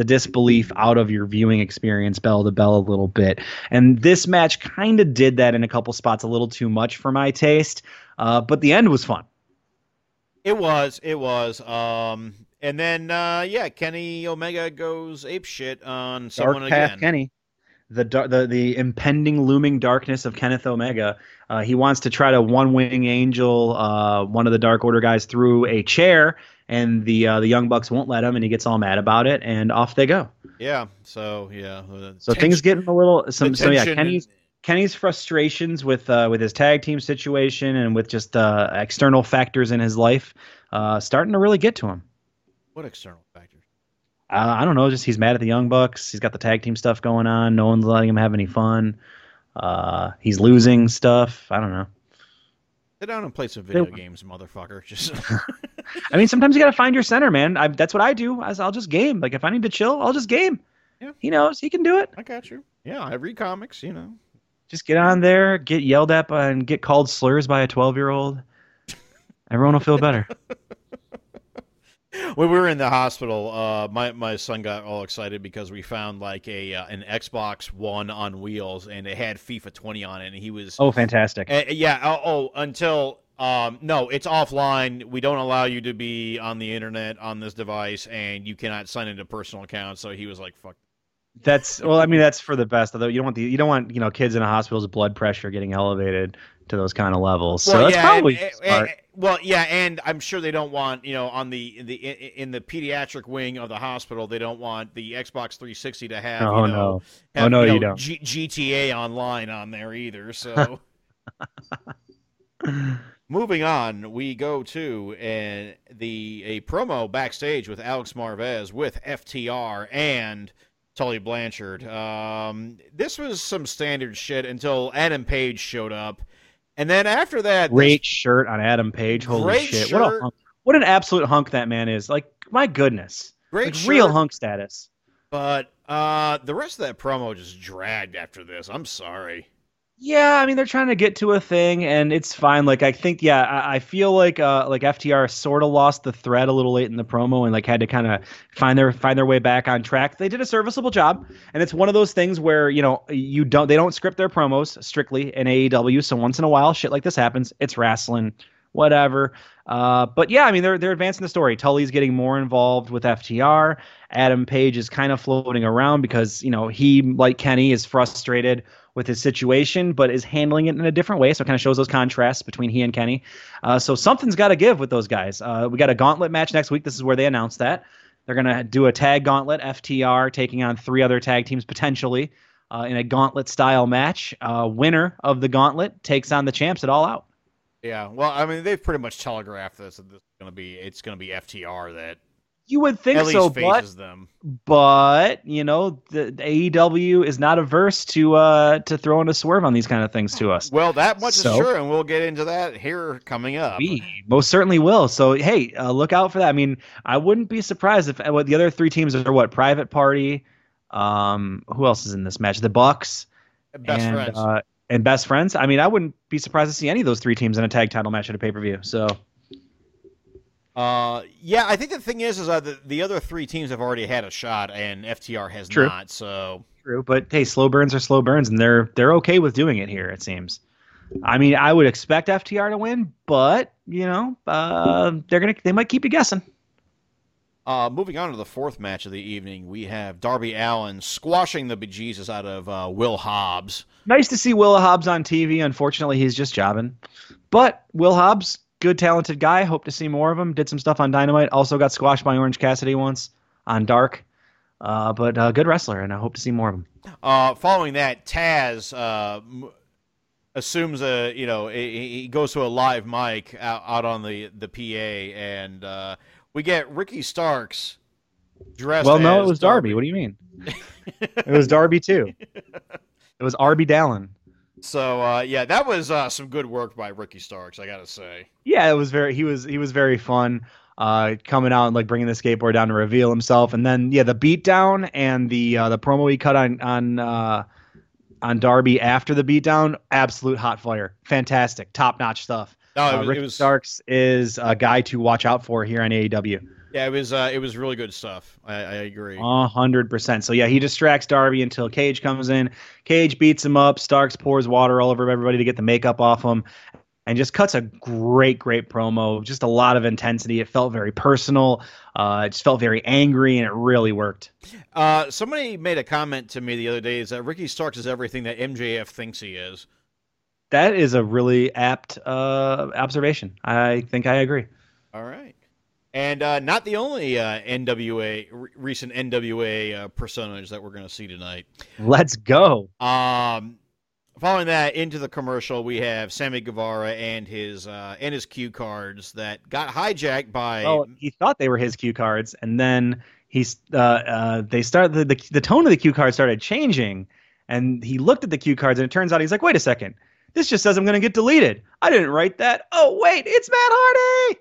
disbelief out of your viewing experience bell to bell a little bit. And this match kind of did that in a couple spots a little too much for my taste. But the end was fun. It was. And then, Kenny Omega goes apeshit on someone again. Dark Path Kenny. The impending looming darkness of Kenneth Omega. He wants to try to one-wing angel one of the Dark Order guys through a chair, and the Young Bucks won't let him, and he gets all mad about it, and off they go. Yeah, so, yeah. So things getting a little... Kenny's frustrations with his tag team situation and with just external factors in his life starting to really get to him. What external factors? I don't know. Just he's mad at the Young Bucks. He's got the tag team stuff going on. No one's letting him have any fun. He's losing stuff. I don't know. Sit down and play some video games, motherfucker. Just. I mean, sometimes you got to find your center, man. That's what I do. I'll just game. Like, if I need to chill, I'll just game. Yeah. He knows. He can do it. I got you. Yeah, I read comics, you know. Just get on there, get yelled at by, and get called slurs by a 12-year-old. Everyone will feel better. When we were in the hospital, my son got all excited because we found like an Xbox One on wheels, and it had FIFA 20 on it, and he was fantastic! Until. No, it's offline. We don't allow you to be on the internet on this device, and you cannot sign into personal accounts. So he was like, "Fuck." That's for the best. Although you don't want kids in a hospital's blood pressure getting elevated to those kind of levels. So and I'm sure they don't want on the pediatric wing of the hospital they don't want the Xbox 360 to have don't GTA Online on there either. So. Moving on, we go to a promo backstage with Alex Marvez with FTR and Tully Blanchard. This was some standard shit until Adam Page showed up, and then after that, great shirt on Adam Page. Holy shit! What a hunk. What an absolute hunk that man is! Like my goodness, great shirt. Real hunk status. But the rest of that promo just dragged after this. I'm sorry. Yeah, I mean, they're trying to get to a thing, and it's fine. Like, I think, I feel like FTR sort of lost the thread a little late in the promo and, like, had to kind of find their way back on track. They did a serviceable job, and it's one of those things where, they don't script their promos strictly in AEW, so once in a while, shit like this happens. It's wrestling, whatever. But, yeah, I mean, they're advancing the story. Tully's getting more involved with FTR. Adam Page is kind of floating around because, he, like Kenny, is frustrated with his situation, but is handling it in a different way. So it kind of shows those contrasts between he and Kenny. So something's got to give with those guys. We got a gauntlet match next week. This is where they announce that. They're going to do a tag gauntlet, FTR taking on 3 other tag teams potentially in a gauntlet-style match. Winner of the gauntlet takes on the champs at All Out. Yeah, well, I mean, they've pretty much telegraphed this. It's going to be FTR that You would think so, but you know, the AEW is not averse to throwing a swerve on these kind of things to us. Well, that much is sure, and we'll get into that here coming up. We most certainly will. So, hey, look out for that. I mean, I wouldn't be surprised if the other three teams are what? Private Party. Who else is in this match? The Bucks. Best Friends. And Best Friends. I mean, I wouldn't be surprised to see any of those three teams in a tag title match at a pay-per-view. So. Yeah, I think the thing is the other three teams have already had a shot, and FTR has not. So true, but hey, slow burns are slow burns, and they're okay with doing it here. It seems. I mean, I would expect FTR to win, but you know, they might keep you guessing. Moving on to the fourth match of the evening, we have Darby Allin squashing the bejesus out of Will Hobbs. Nice to see Will Hobbs on TV. Unfortunately, he's just jobbing, but Will Hobbs. Good, talented guy. Hope to see more of him. Did some stuff on Dynamite. Also got squashed by Orange Cassidy once on Dark. But good wrestler, and I hope to see more of him. Following that, Taz assumes he goes to a live mic out on the PA, and we get Ricky Starks dressed. Well, no, it was Darby. What do you mean? It was Darby too. It was Arby Dallin. So that was some good work by Ricky Starks, I gotta say. Yeah, it was he was very fun, coming out and like bringing the skateboard down to reveal himself, and then the beatdown and the promo he cut on Darby after the beatdown, absolute hot fire, fantastic, top notch stuff. Ricky Starks is a guy to watch out for here on AEW. Yeah, it was really good stuff. I agree. 100%. So yeah, he distracts Darby until Cage comes in. Cage beats him up. Starks pours water all over everybody to get the makeup off him, and just cuts a great promo. Just a lot of intensity. It felt very personal. It just felt very angry, and it really worked. Somebody made a comment to me the other day is that Ricky Starks is everything that MJF thinks he is. That is a really apt observation. I think I agree. All right. And not the only recent NWA personage that we're going to see tonight. Let's go. Following that, into the commercial, we have Sammy Guevara and his cue cards that got hijacked by. Oh, he thought they were his cue cards, and then the tone of the cue card started changing, and he looked at the cue cards, and it turns out he's like, wait a second, this just says I'm going to get deleted. I didn't write that. Oh wait, it's Matt Hardy.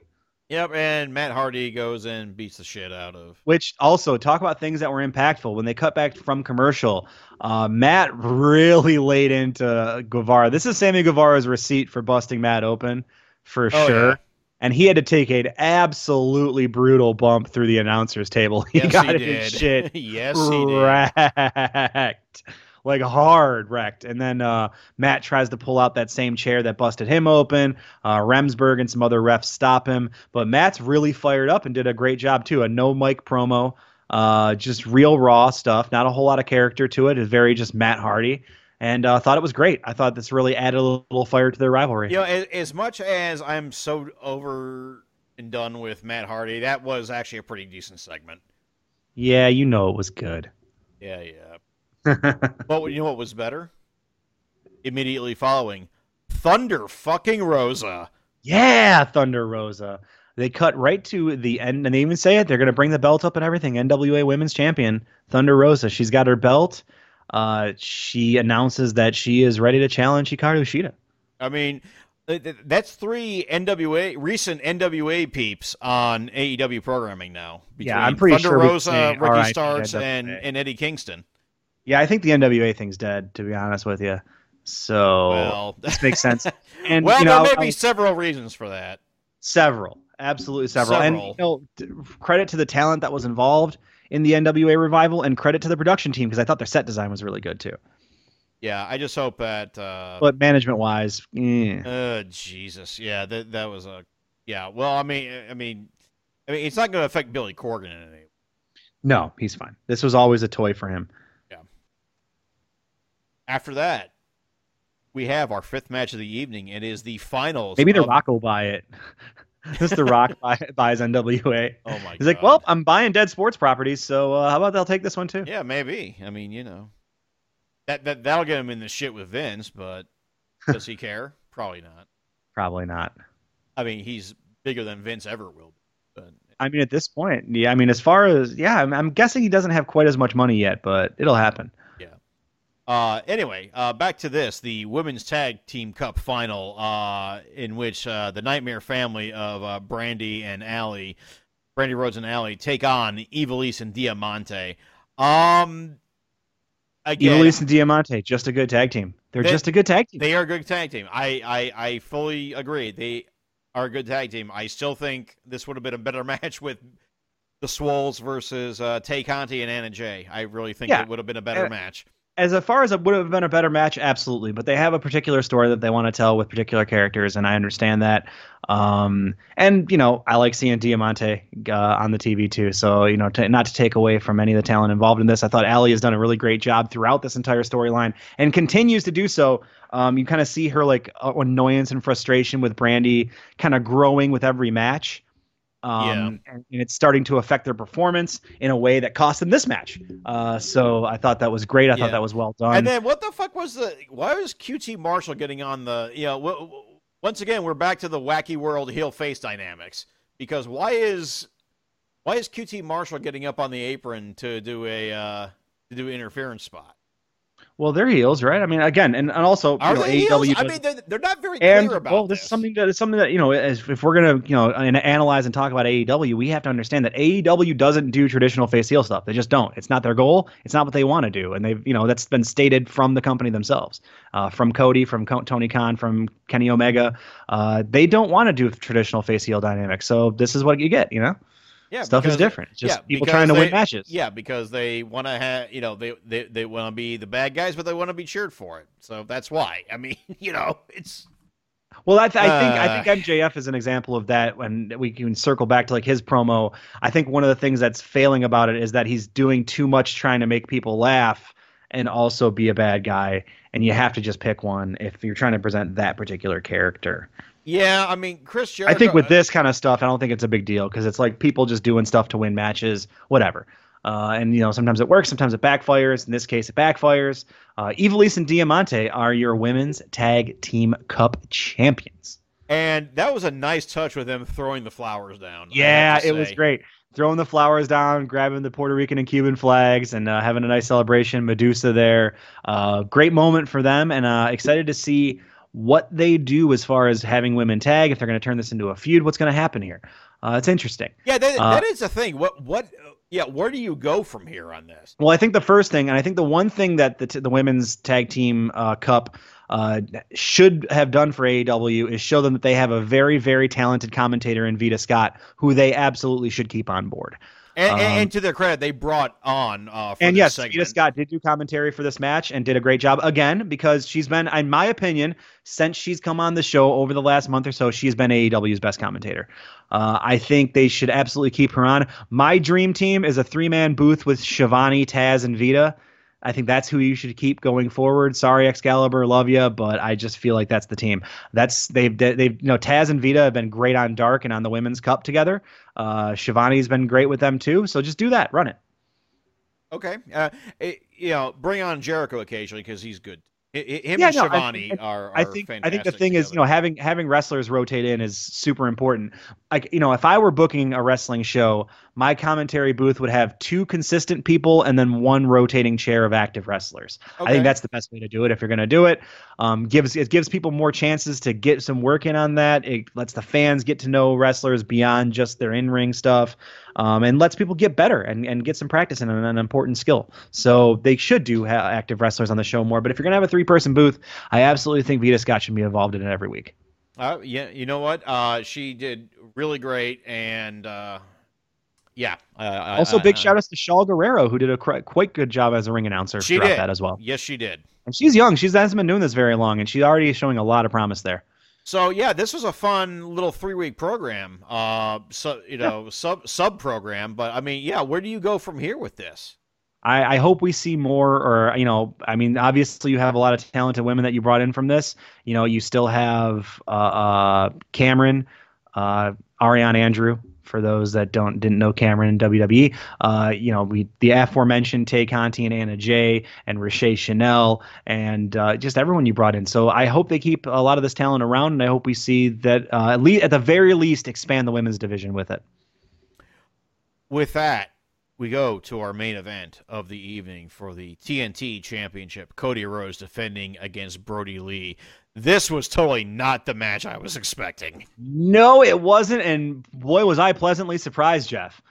Yep, and Matt Hardy goes and beats the shit out of. Which also, talk about things that were impactful. When they cut back from commercial, Matt really laid into Guevara. This is Sammy Guevara's receipt for busting Matt open, for sure. Yeah. And he had to take an absolutely brutal bump through the announcer's table. He did. Yes, he did. Like hard wrecked. And then Matt tries to pull out that same chair that busted him open. Remsburg and some other refs stop him. But Matt's really fired up and did a great job, too. A no-mic promo. Just real raw stuff. Not a whole lot of character to it. It's very just Matt Hardy. And I thought it was great. I thought this really added a little fire to their rivalry. You know, as much as I'm so over and done with Matt Hardy, that was actually a pretty decent segment. Yeah, you know it was good. Yeah. But you know what was better? Immediately following, Thunder fucking Rosa. Yeah, Thunder Rosa. They cut right to the end, and they even say it. They're going to bring the belt up and everything. NWA Women's Champion, Thunder Rosa. She's got her belt. She announces that she is ready to challenge Hikaru Shida. I mean, that's three recent NWA peeps on AEW programming now. Yeah, I'm pretty sure. Thunder Rosa, Ricky Starks, and Eddie Kingston. Yeah, I think the NWA thing's dead, to be honest with you. So this makes sense. And, there may be several reasons for that. Several. Absolutely several. And credit to the talent that was involved in the NWA revival, and credit to the production team, because I thought their set design was really good, too. Yeah, I just hope that... but management-wise... Jesus. Yeah, that was a... Yeah, well, I mean, it's not going to affect Billy Corgan in any way. No, he's fine. This was always a toy for him. After that, we have our fifth match of the evening. It is the finals. Maybe The Rock will buy it. This The Rock buys NWA. Oh, my God. He's like, well, I'm buying Dead Sports Properties, so how about they'll take this one, too? Yeah, maybe. I mean, you know. That'll get him in the shit with Vince, but does he care? Probably not. I mean, he's bigger than Vince ever will be. But I mean, at this point, yeah. I mean, as far as I'm guessing he doesn't have quite as much money yet, but it'll happen. Yeah. Anyway, back to this: the Women's Tag Team Cup Final, in which the Nightmare Family of Brandy Rhodes and Allie take on Evilise and Diamante. Again, Evilise and Diamante, just a good tag team. They're just a good tag team. They are a good tag team. I fully agree. They are a good tag team. I still think this would have been a better match with the Swoles versus Tay Conti and Anna Jay. I really think it would have been a better match. As far as it would have been a better match, absolutely. But they have a particular story that they want to tell with particular characters, and I understand that. And, you know, I like seeing Diamante on the TV, too. So, you know, not to take away from any of the talent involved in this, I thought Allie has done a really great job throughout this entire storyline and continues to do so. You kind of see her, like, annoyance and frustration with Brandy kind of growing with every match. And it's starting to affect their performance in a way that cost them this match. So I thought that was great. I thought that was well done. And then what the fuck was why was QT Marshall getting on the, you know, once again, we're back to the wacky world heel face dynamics, because why is QT Marshall getting up on the apron to do an interference spot? Well, they're heels, right? I mean, again, and also, are they heels? AEW. I mean, they're not very clear about this. Is something that, you know, if we're going to, you know, analyze and talk about AEW, we have to understand that AEW doesn't do traditional face heel stuff. They just don't. It's not their goal. It's not what they want to do. And they've, you know, that's been stated from the company themselves, from Cody, from Tony Khan, from Kenny Omega. They don't want to do traditional face heel dynamics. So this is what you get, you know? Yeah, stuff is different. It's just people trying to win matches. Yeah, because they want to have, you know, they want to be the bad guys, but they want to be cheered for it. So that's why. I mean, you know, it's. Well, I think MJF is an example of that. When we can circle back to like his promo, I think one of the things that's failing about it is that he's doing too much trying to make people laugh and also be a bad guy. And you have to just pick one if you're trying to present that particular character. Yeah, I mean, Chris Jericho... I think with this kind of stuff, I don't think it's a big deal, because it's like people just doing stuff to win matches, whatever. And, you know, sometimes it works, sometimes it backfires. In this case, it backfires. Evilise and Diamante are your Women's Tag Team Cup champions. And that was a nice touch with them throwing the flowers down. Yeah, it was great. Throwing the flowers down, grabbing the Puerto Rican and Cuban flags, and having a nice celebration. Medusa there. Great moment for them, and excited to see what they do as far as having women tag, if they're going to turn this into a feud, what's going to happen here? It's interesting. Yeah, that is the thing. Where do you go from here on this? Well, I think the first thing, and I think the one thing that the Women's Tag Team Cup should have done for AEW is show them that they have a very, very talented commentator in Vita Scott, who they absolutely should keep on board. And to their credit, they brought on segment. Vita Scott did do commentary for this match and did a great job again, because she's been, in my opinion, since she's come on the show over the last month or so, she's been AEW's best commentator. I think they should absolutely keep her on. My dream team is a 3-man booth with Shivani, Taz, and Vita. I think that's who you should keep going forward. Sorry, Excalibur, love you, but I just feel like that's the team. That's they've you know, Taz and Vita have been great on Dark and on the Women's Cup together. Shivani's been great with them too. So just do that, run it. Okay, you know, bring on Jericho occasionally because he's good. Shivani are fantastic. I think the thing together is, you know, having wrestlers rotate in is super important. Like, you know, if I were booking a wrestling show, my commentary booth would have 2 consistent people and then 1 rotating chair of active wrestlers. Okay. I think that's the best way to do it if you're going to do it. It gives people more chances to get some work in on that. It lets the fans get to know wrestlers beyond just their in-ring stuff, and lets people get better and get some practice in an important skill. So they should do active wrestlers on the show more. But if you're going to have a 3-person booth, I absolutely think Vita Scott should be involved in it every week. Yeah, you know what? She did really great, and yeah. Also, big shout-outs to Shaw Guerrero, who did a quite good job as a ring announcer throughout that as well. Yes, she did. And she's young. She hasn't been doing this very long, and she's already showing a lot of promise there. So, yeah, this was a fun little 3-week program, sub-program. But, I mean, yeah, where do you go from here with this? I hope we see more, or, you know, I mean, obviously you have a lot of talented women that you brought in from this. You know, you still have Cameron, Ariane Andrew, for those that didn't know Cameron in WWE. You know, the aforementioned Tay Conti and Anna Jay and Riche Chanel and just everyone you brought in. So I hope they keep a lot of this talent around, and I hope we see that at the very least expand the women's division with it. With that, we go to our main event of the evening for the TNT Championship. Cody Rhodes defending against Brody Lee. This was totally not the match I was expecting. No, it wasn't, and boy, was I pleasantly surprised, Jeff.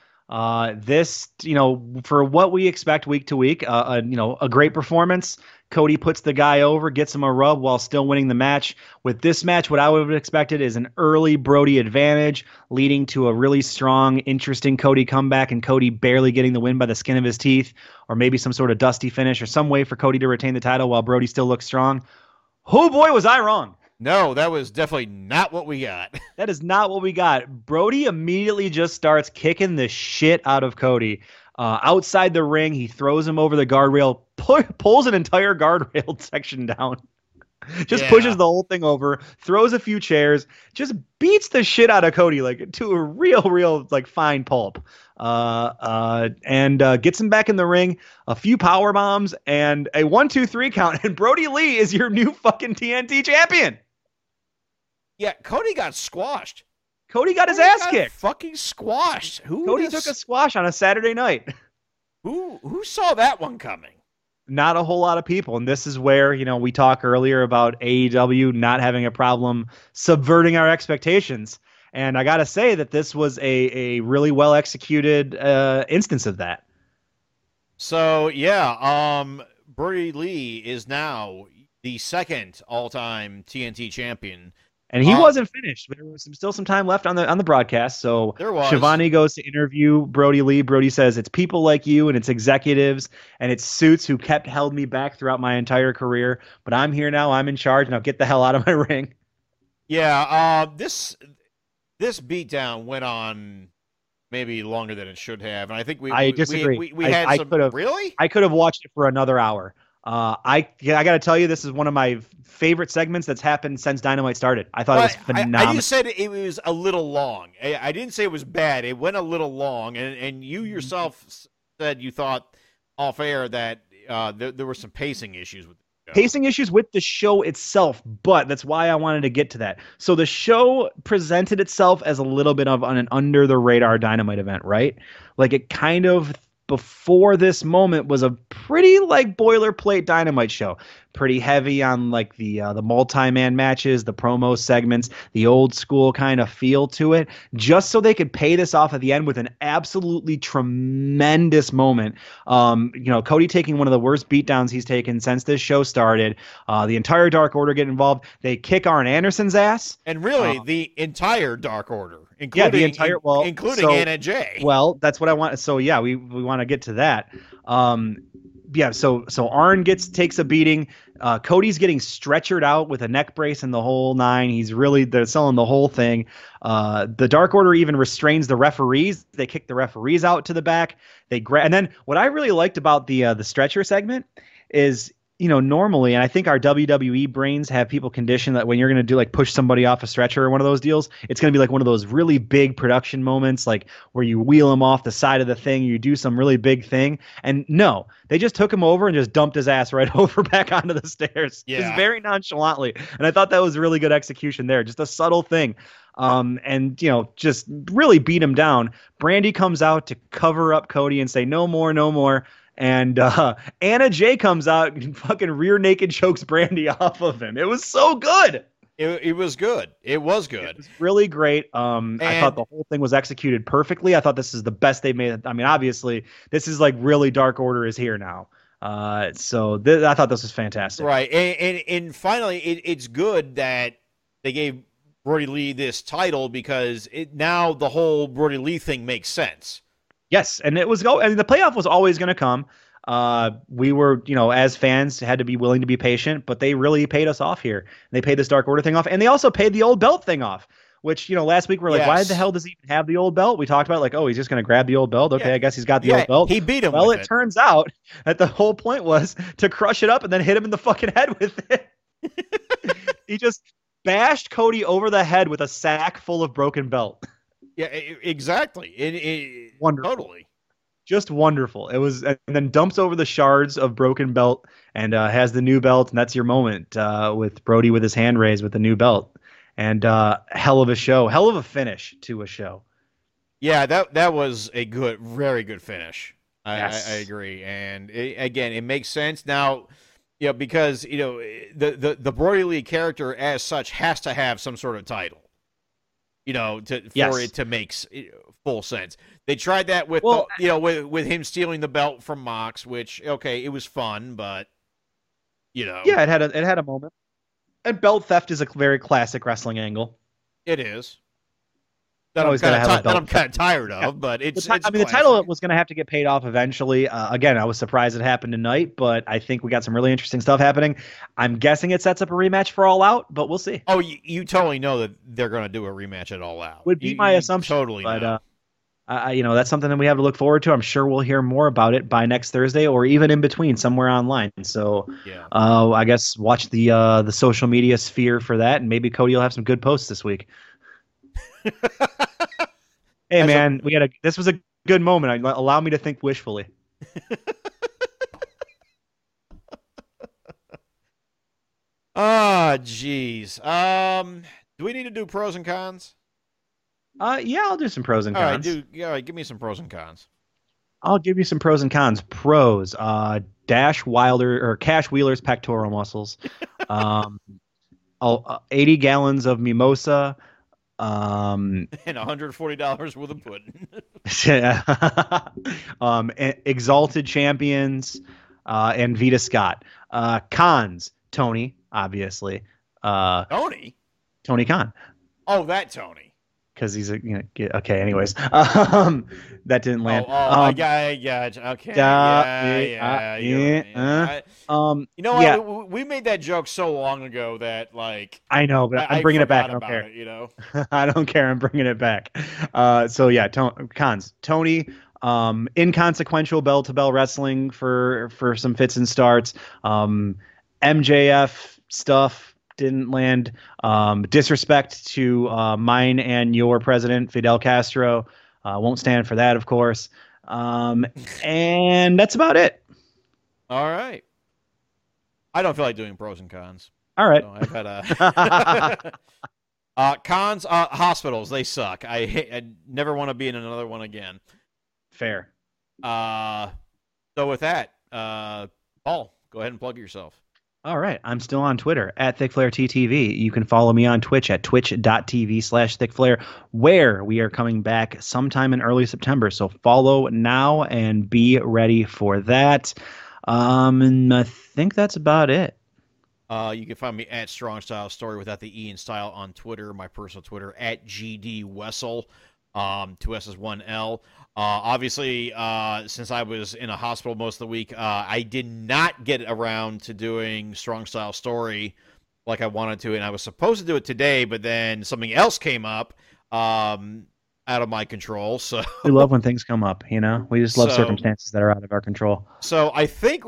This, you know, for what we expect week to week, a great performance. Cody puts the guy over, gets him a rub while still winning the match. With this match, what I would have expected is an early Brody advantage, leading to a really strong, interesting Cody comeback, and Cody barely getting the win by the skin of his teeth, or maybe some sort of dusty finish or some way for Cody to retain the title while Brody still looks strong. Oh boy, was I wrong. No, that was definitely not what we got. That is not what we got. Brody immediately just starts kicking the shit out of Cody. Outside the ring, he throws him over the guardrail, pulls an entire guardrail section down, pushes the whole thing over, throws a few chairs, just beats the shit out of Cody like to a real like fine pulp, and gets him back in the ring. A few power bombs and a 1-2-3 count, and Brody Lee is your new fucking TNT champion. Yeah, Cody got squashed. Cody got his ass kicked. Fucking squashed. Cody took a squash on a Saturday night. Who saw that one coming? Not a whole lot of people. And this is where, you know, we talked earlier about AEW not having a problem subverting our expectations. And I got to say that this was a really well executed instance of that. So, yeah, Brody Lee is now the second all-time TNT champion. And he wasn't finished. There was still some time left on the broadcast. So Shivani goes to interview Brody Lee. Brody says, it's people like you and it's executives and it's suits who held me back throughout my entire career. But I'm here now. I'm in charge and I'll get the hell out of my ring. Yeah, this beatdown went on maybe longer than it should have. And I think I disagree. I could have watched it for another hour. I got to tell you, this is one of my favorite segments that's happened since Dynamite started. I thought it was phenomenal. I just said it was a little long. I didn't say it was bad. It went a little long, and you yourself said you thought off air that there were some pacing issues with the show. Pacing issues with the show itself, but that's why I wanted to get to that. So the show presented itself as a little bit of an under-the-radar Dynamite event, right? Like it kind of... before this moment was a pretty like boilerplate Dynamite show, pretty heavy on like the multi-man matches, the promo segments, the old school kind of feel to it, just so they could pay this off at the end with an absolutely tremendous moment. Cody taking one of the worst beatdowns he's taken since this show started. The entire Dark Order get involved. They kick Arn Anderson's ass, and really the entire Dark Order. Including Anna Jay. Well, that's what I want. So yeah, we want to get to that. So Arn takes a beating. Cody's getting stretchered out with a neck brace and the whole nine. They're selling the whole thing. The Dark Order even restrains the referees. They kick the referees out to the back. And then what I really liked about the stretcher segment is, you know, normally, and I think our WWE brains have people conditioned that when you're going to do like push somebody off a stretcher or one of those deals, it's going to be like one of those really big production moments, like where you wheel him off the side of the thing, you do some really big thing. And no, they just took him over and just dumped his ass right over back onto the stairs. Yeah. Just very nonchalantly. And I thought that was really good execution there. Just a subtle thing. And, you know, just really beat him down. Brandy comes out to cover up Cody and say, no more. And Anna Jay comes out and fucking rear naked chokes Brandy off of him. It was so good. It was good. It was really great. I thought the whole thing was executed perfectly. I thought this is the best they've made. I mean, obviously, this is like really Dark Order is here now. So I thought this was fantastic. Right. And finally, it's good that they gave Brody Lee this title because now the whole Brody Lee thing makes sense. Yes, and it was. I mean, the playoff was always going to come. We were, you know, as fans, had to be willing to be patient, but they really paid us off here. They paid this Dark Order thing off, and they also paid the old belt thing off, which, you know, last week we were like, why the hell does he even have the old belt? We talked about it, like, oh, he's just going to grab the old belt. Okay, yeah. I guess he's got the old belt. He beat him. Well, it turns out that the whole point was to crush it up and then hit him in the fucking head with it. He just bashed Cody over the head with a sack full of broken belt. Yeah, exactly. It wonderful. Totally. Just wonderful. It was, and then dumps over the shards of broken belt and has the new belt, and that's your moment with Brody with his hand raised with the new belt. And hell of a show. Hell of a finish to a show. Yeah, that was a good, very good finish. Yes. I agree, and it makes sense now, you know, because you know the Brody Lee character as such has to have some sort of title, you know, for it to make full sense. They tried that with with him stealing the belt from Mox, which it was fun, but you know, yeah, it had a moment. And belt theft is a very classic wrestling angle. It is. That I'm kind of tired of, but it's. The title was going to have to get paid off eventually. Again, I was surprised it happened tonight, but I think we got some really interesting stuff happening. I'm guessing it sets up a rematch for All Out, but we'll see. Oh, you totally know that they're going to do a rematch at All Out. Would be my assumption. Totally, but that's something that we have to look forward to. I'm sure we'll hear more about it by next Thursday, or even in between somewhere online. So, I guess watch the social media sphere for that, and maybe Cody will have some good posts this week. Hey man, this was a good moment. Allow me to think wishfully. Ah, jeez. Do we need to do pros and cons? Yeah, I'll do some pros and cons. Give me some pros and cons. I'll give you some pros and cons. Pros: Cash Wheeler's pectoral muscles, 80 gallons of mimosa. And $140 worth of pudding. Yeah. Exalted champions and Vita Scott. Cons: Tony, obviously. Tony Khan. Oh, that Tony. Because he's okay. Anyways, that didn't land. I gotcha. Okay. We made that joke so long ago that I know, but I'm bringing it back. I don't care. I don't care. I'm bringing it back. So yeah, cons: Tony, inconsequential bell to bell wrestling for some fits and starts. MJF stuff. Didn't land. Disrespect to mine and your president, Fidel Castro. Won't stand for that, of course. And that's about it. All right. I don't feel like doing pros and cons. All right. So I've had cons, hospitals. They suck. I never want to be in another one again. Fair. So with that, Paul, go ahead and plug yourself. All right. I'm still on Twitter at ThickFlairTTV. You can follow me on Twitch at twitch.tv/ThickFlair, where we are coming back sometime in early September. So follow now and be ready for that. And I think that's about it. You can find me at Strong Style Story without the E in style on Twitter, my personal Twitter at GD Wessel. 2 S's 1 L. Obviously, since I was in a hospital most of the week, I did not get around to doing Strong Style Story like I wanted to, and I was supposed to do it today, but then something else came up out of my control. So we love when things come up, We just love circumstances that are out of our control. So I think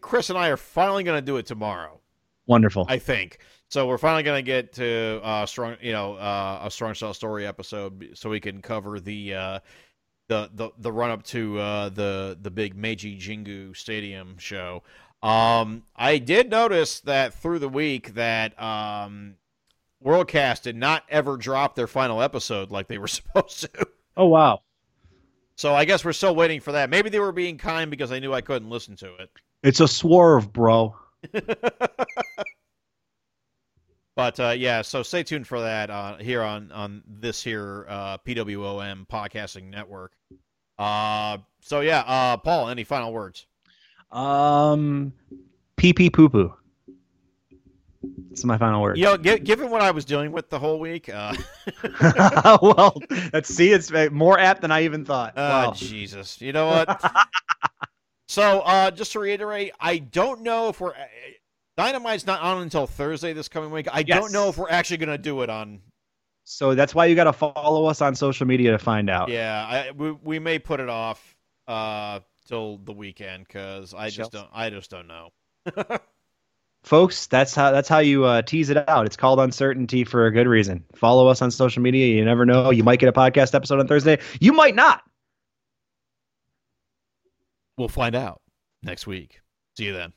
Chris and I are finally going to do it tomorrow. Wonderful. I think. So we're finally going to get to a Strong Style Story episode, so we can cover the run up to the big Meiji Jingu Stadium show. I did notice that through the week that Worldcast did not ever drop their final episode like they were supposed to. Oh wow! So I guess we're still waiting for that. Maybe they were being kind because they knew I couldn't listen to it. It's a swerve, bro. But, so stay tuned for that here on this here PWOM podcasting network. Paul, any final words? Pee-pee poo-poo. That's my final word. Given what I was dealing with the whole week. Well, it's more apt than I even thought. Wow. Jesus. You know what? So, just to reiterate, I don't know if we're... Dynamite's not on until Thursday this coming week. I don't know if we're actually going to do it on. So that's why you got to follow us on social media to find out. Yeah, we may put it off till the weekend because I just don't know. Folks, that's how you tease it out. It's called uncertainty for a good reason. Follow us on social media. You never know. You might get a podcast episode on Thursday. You might not. We'll find out next week. See you then.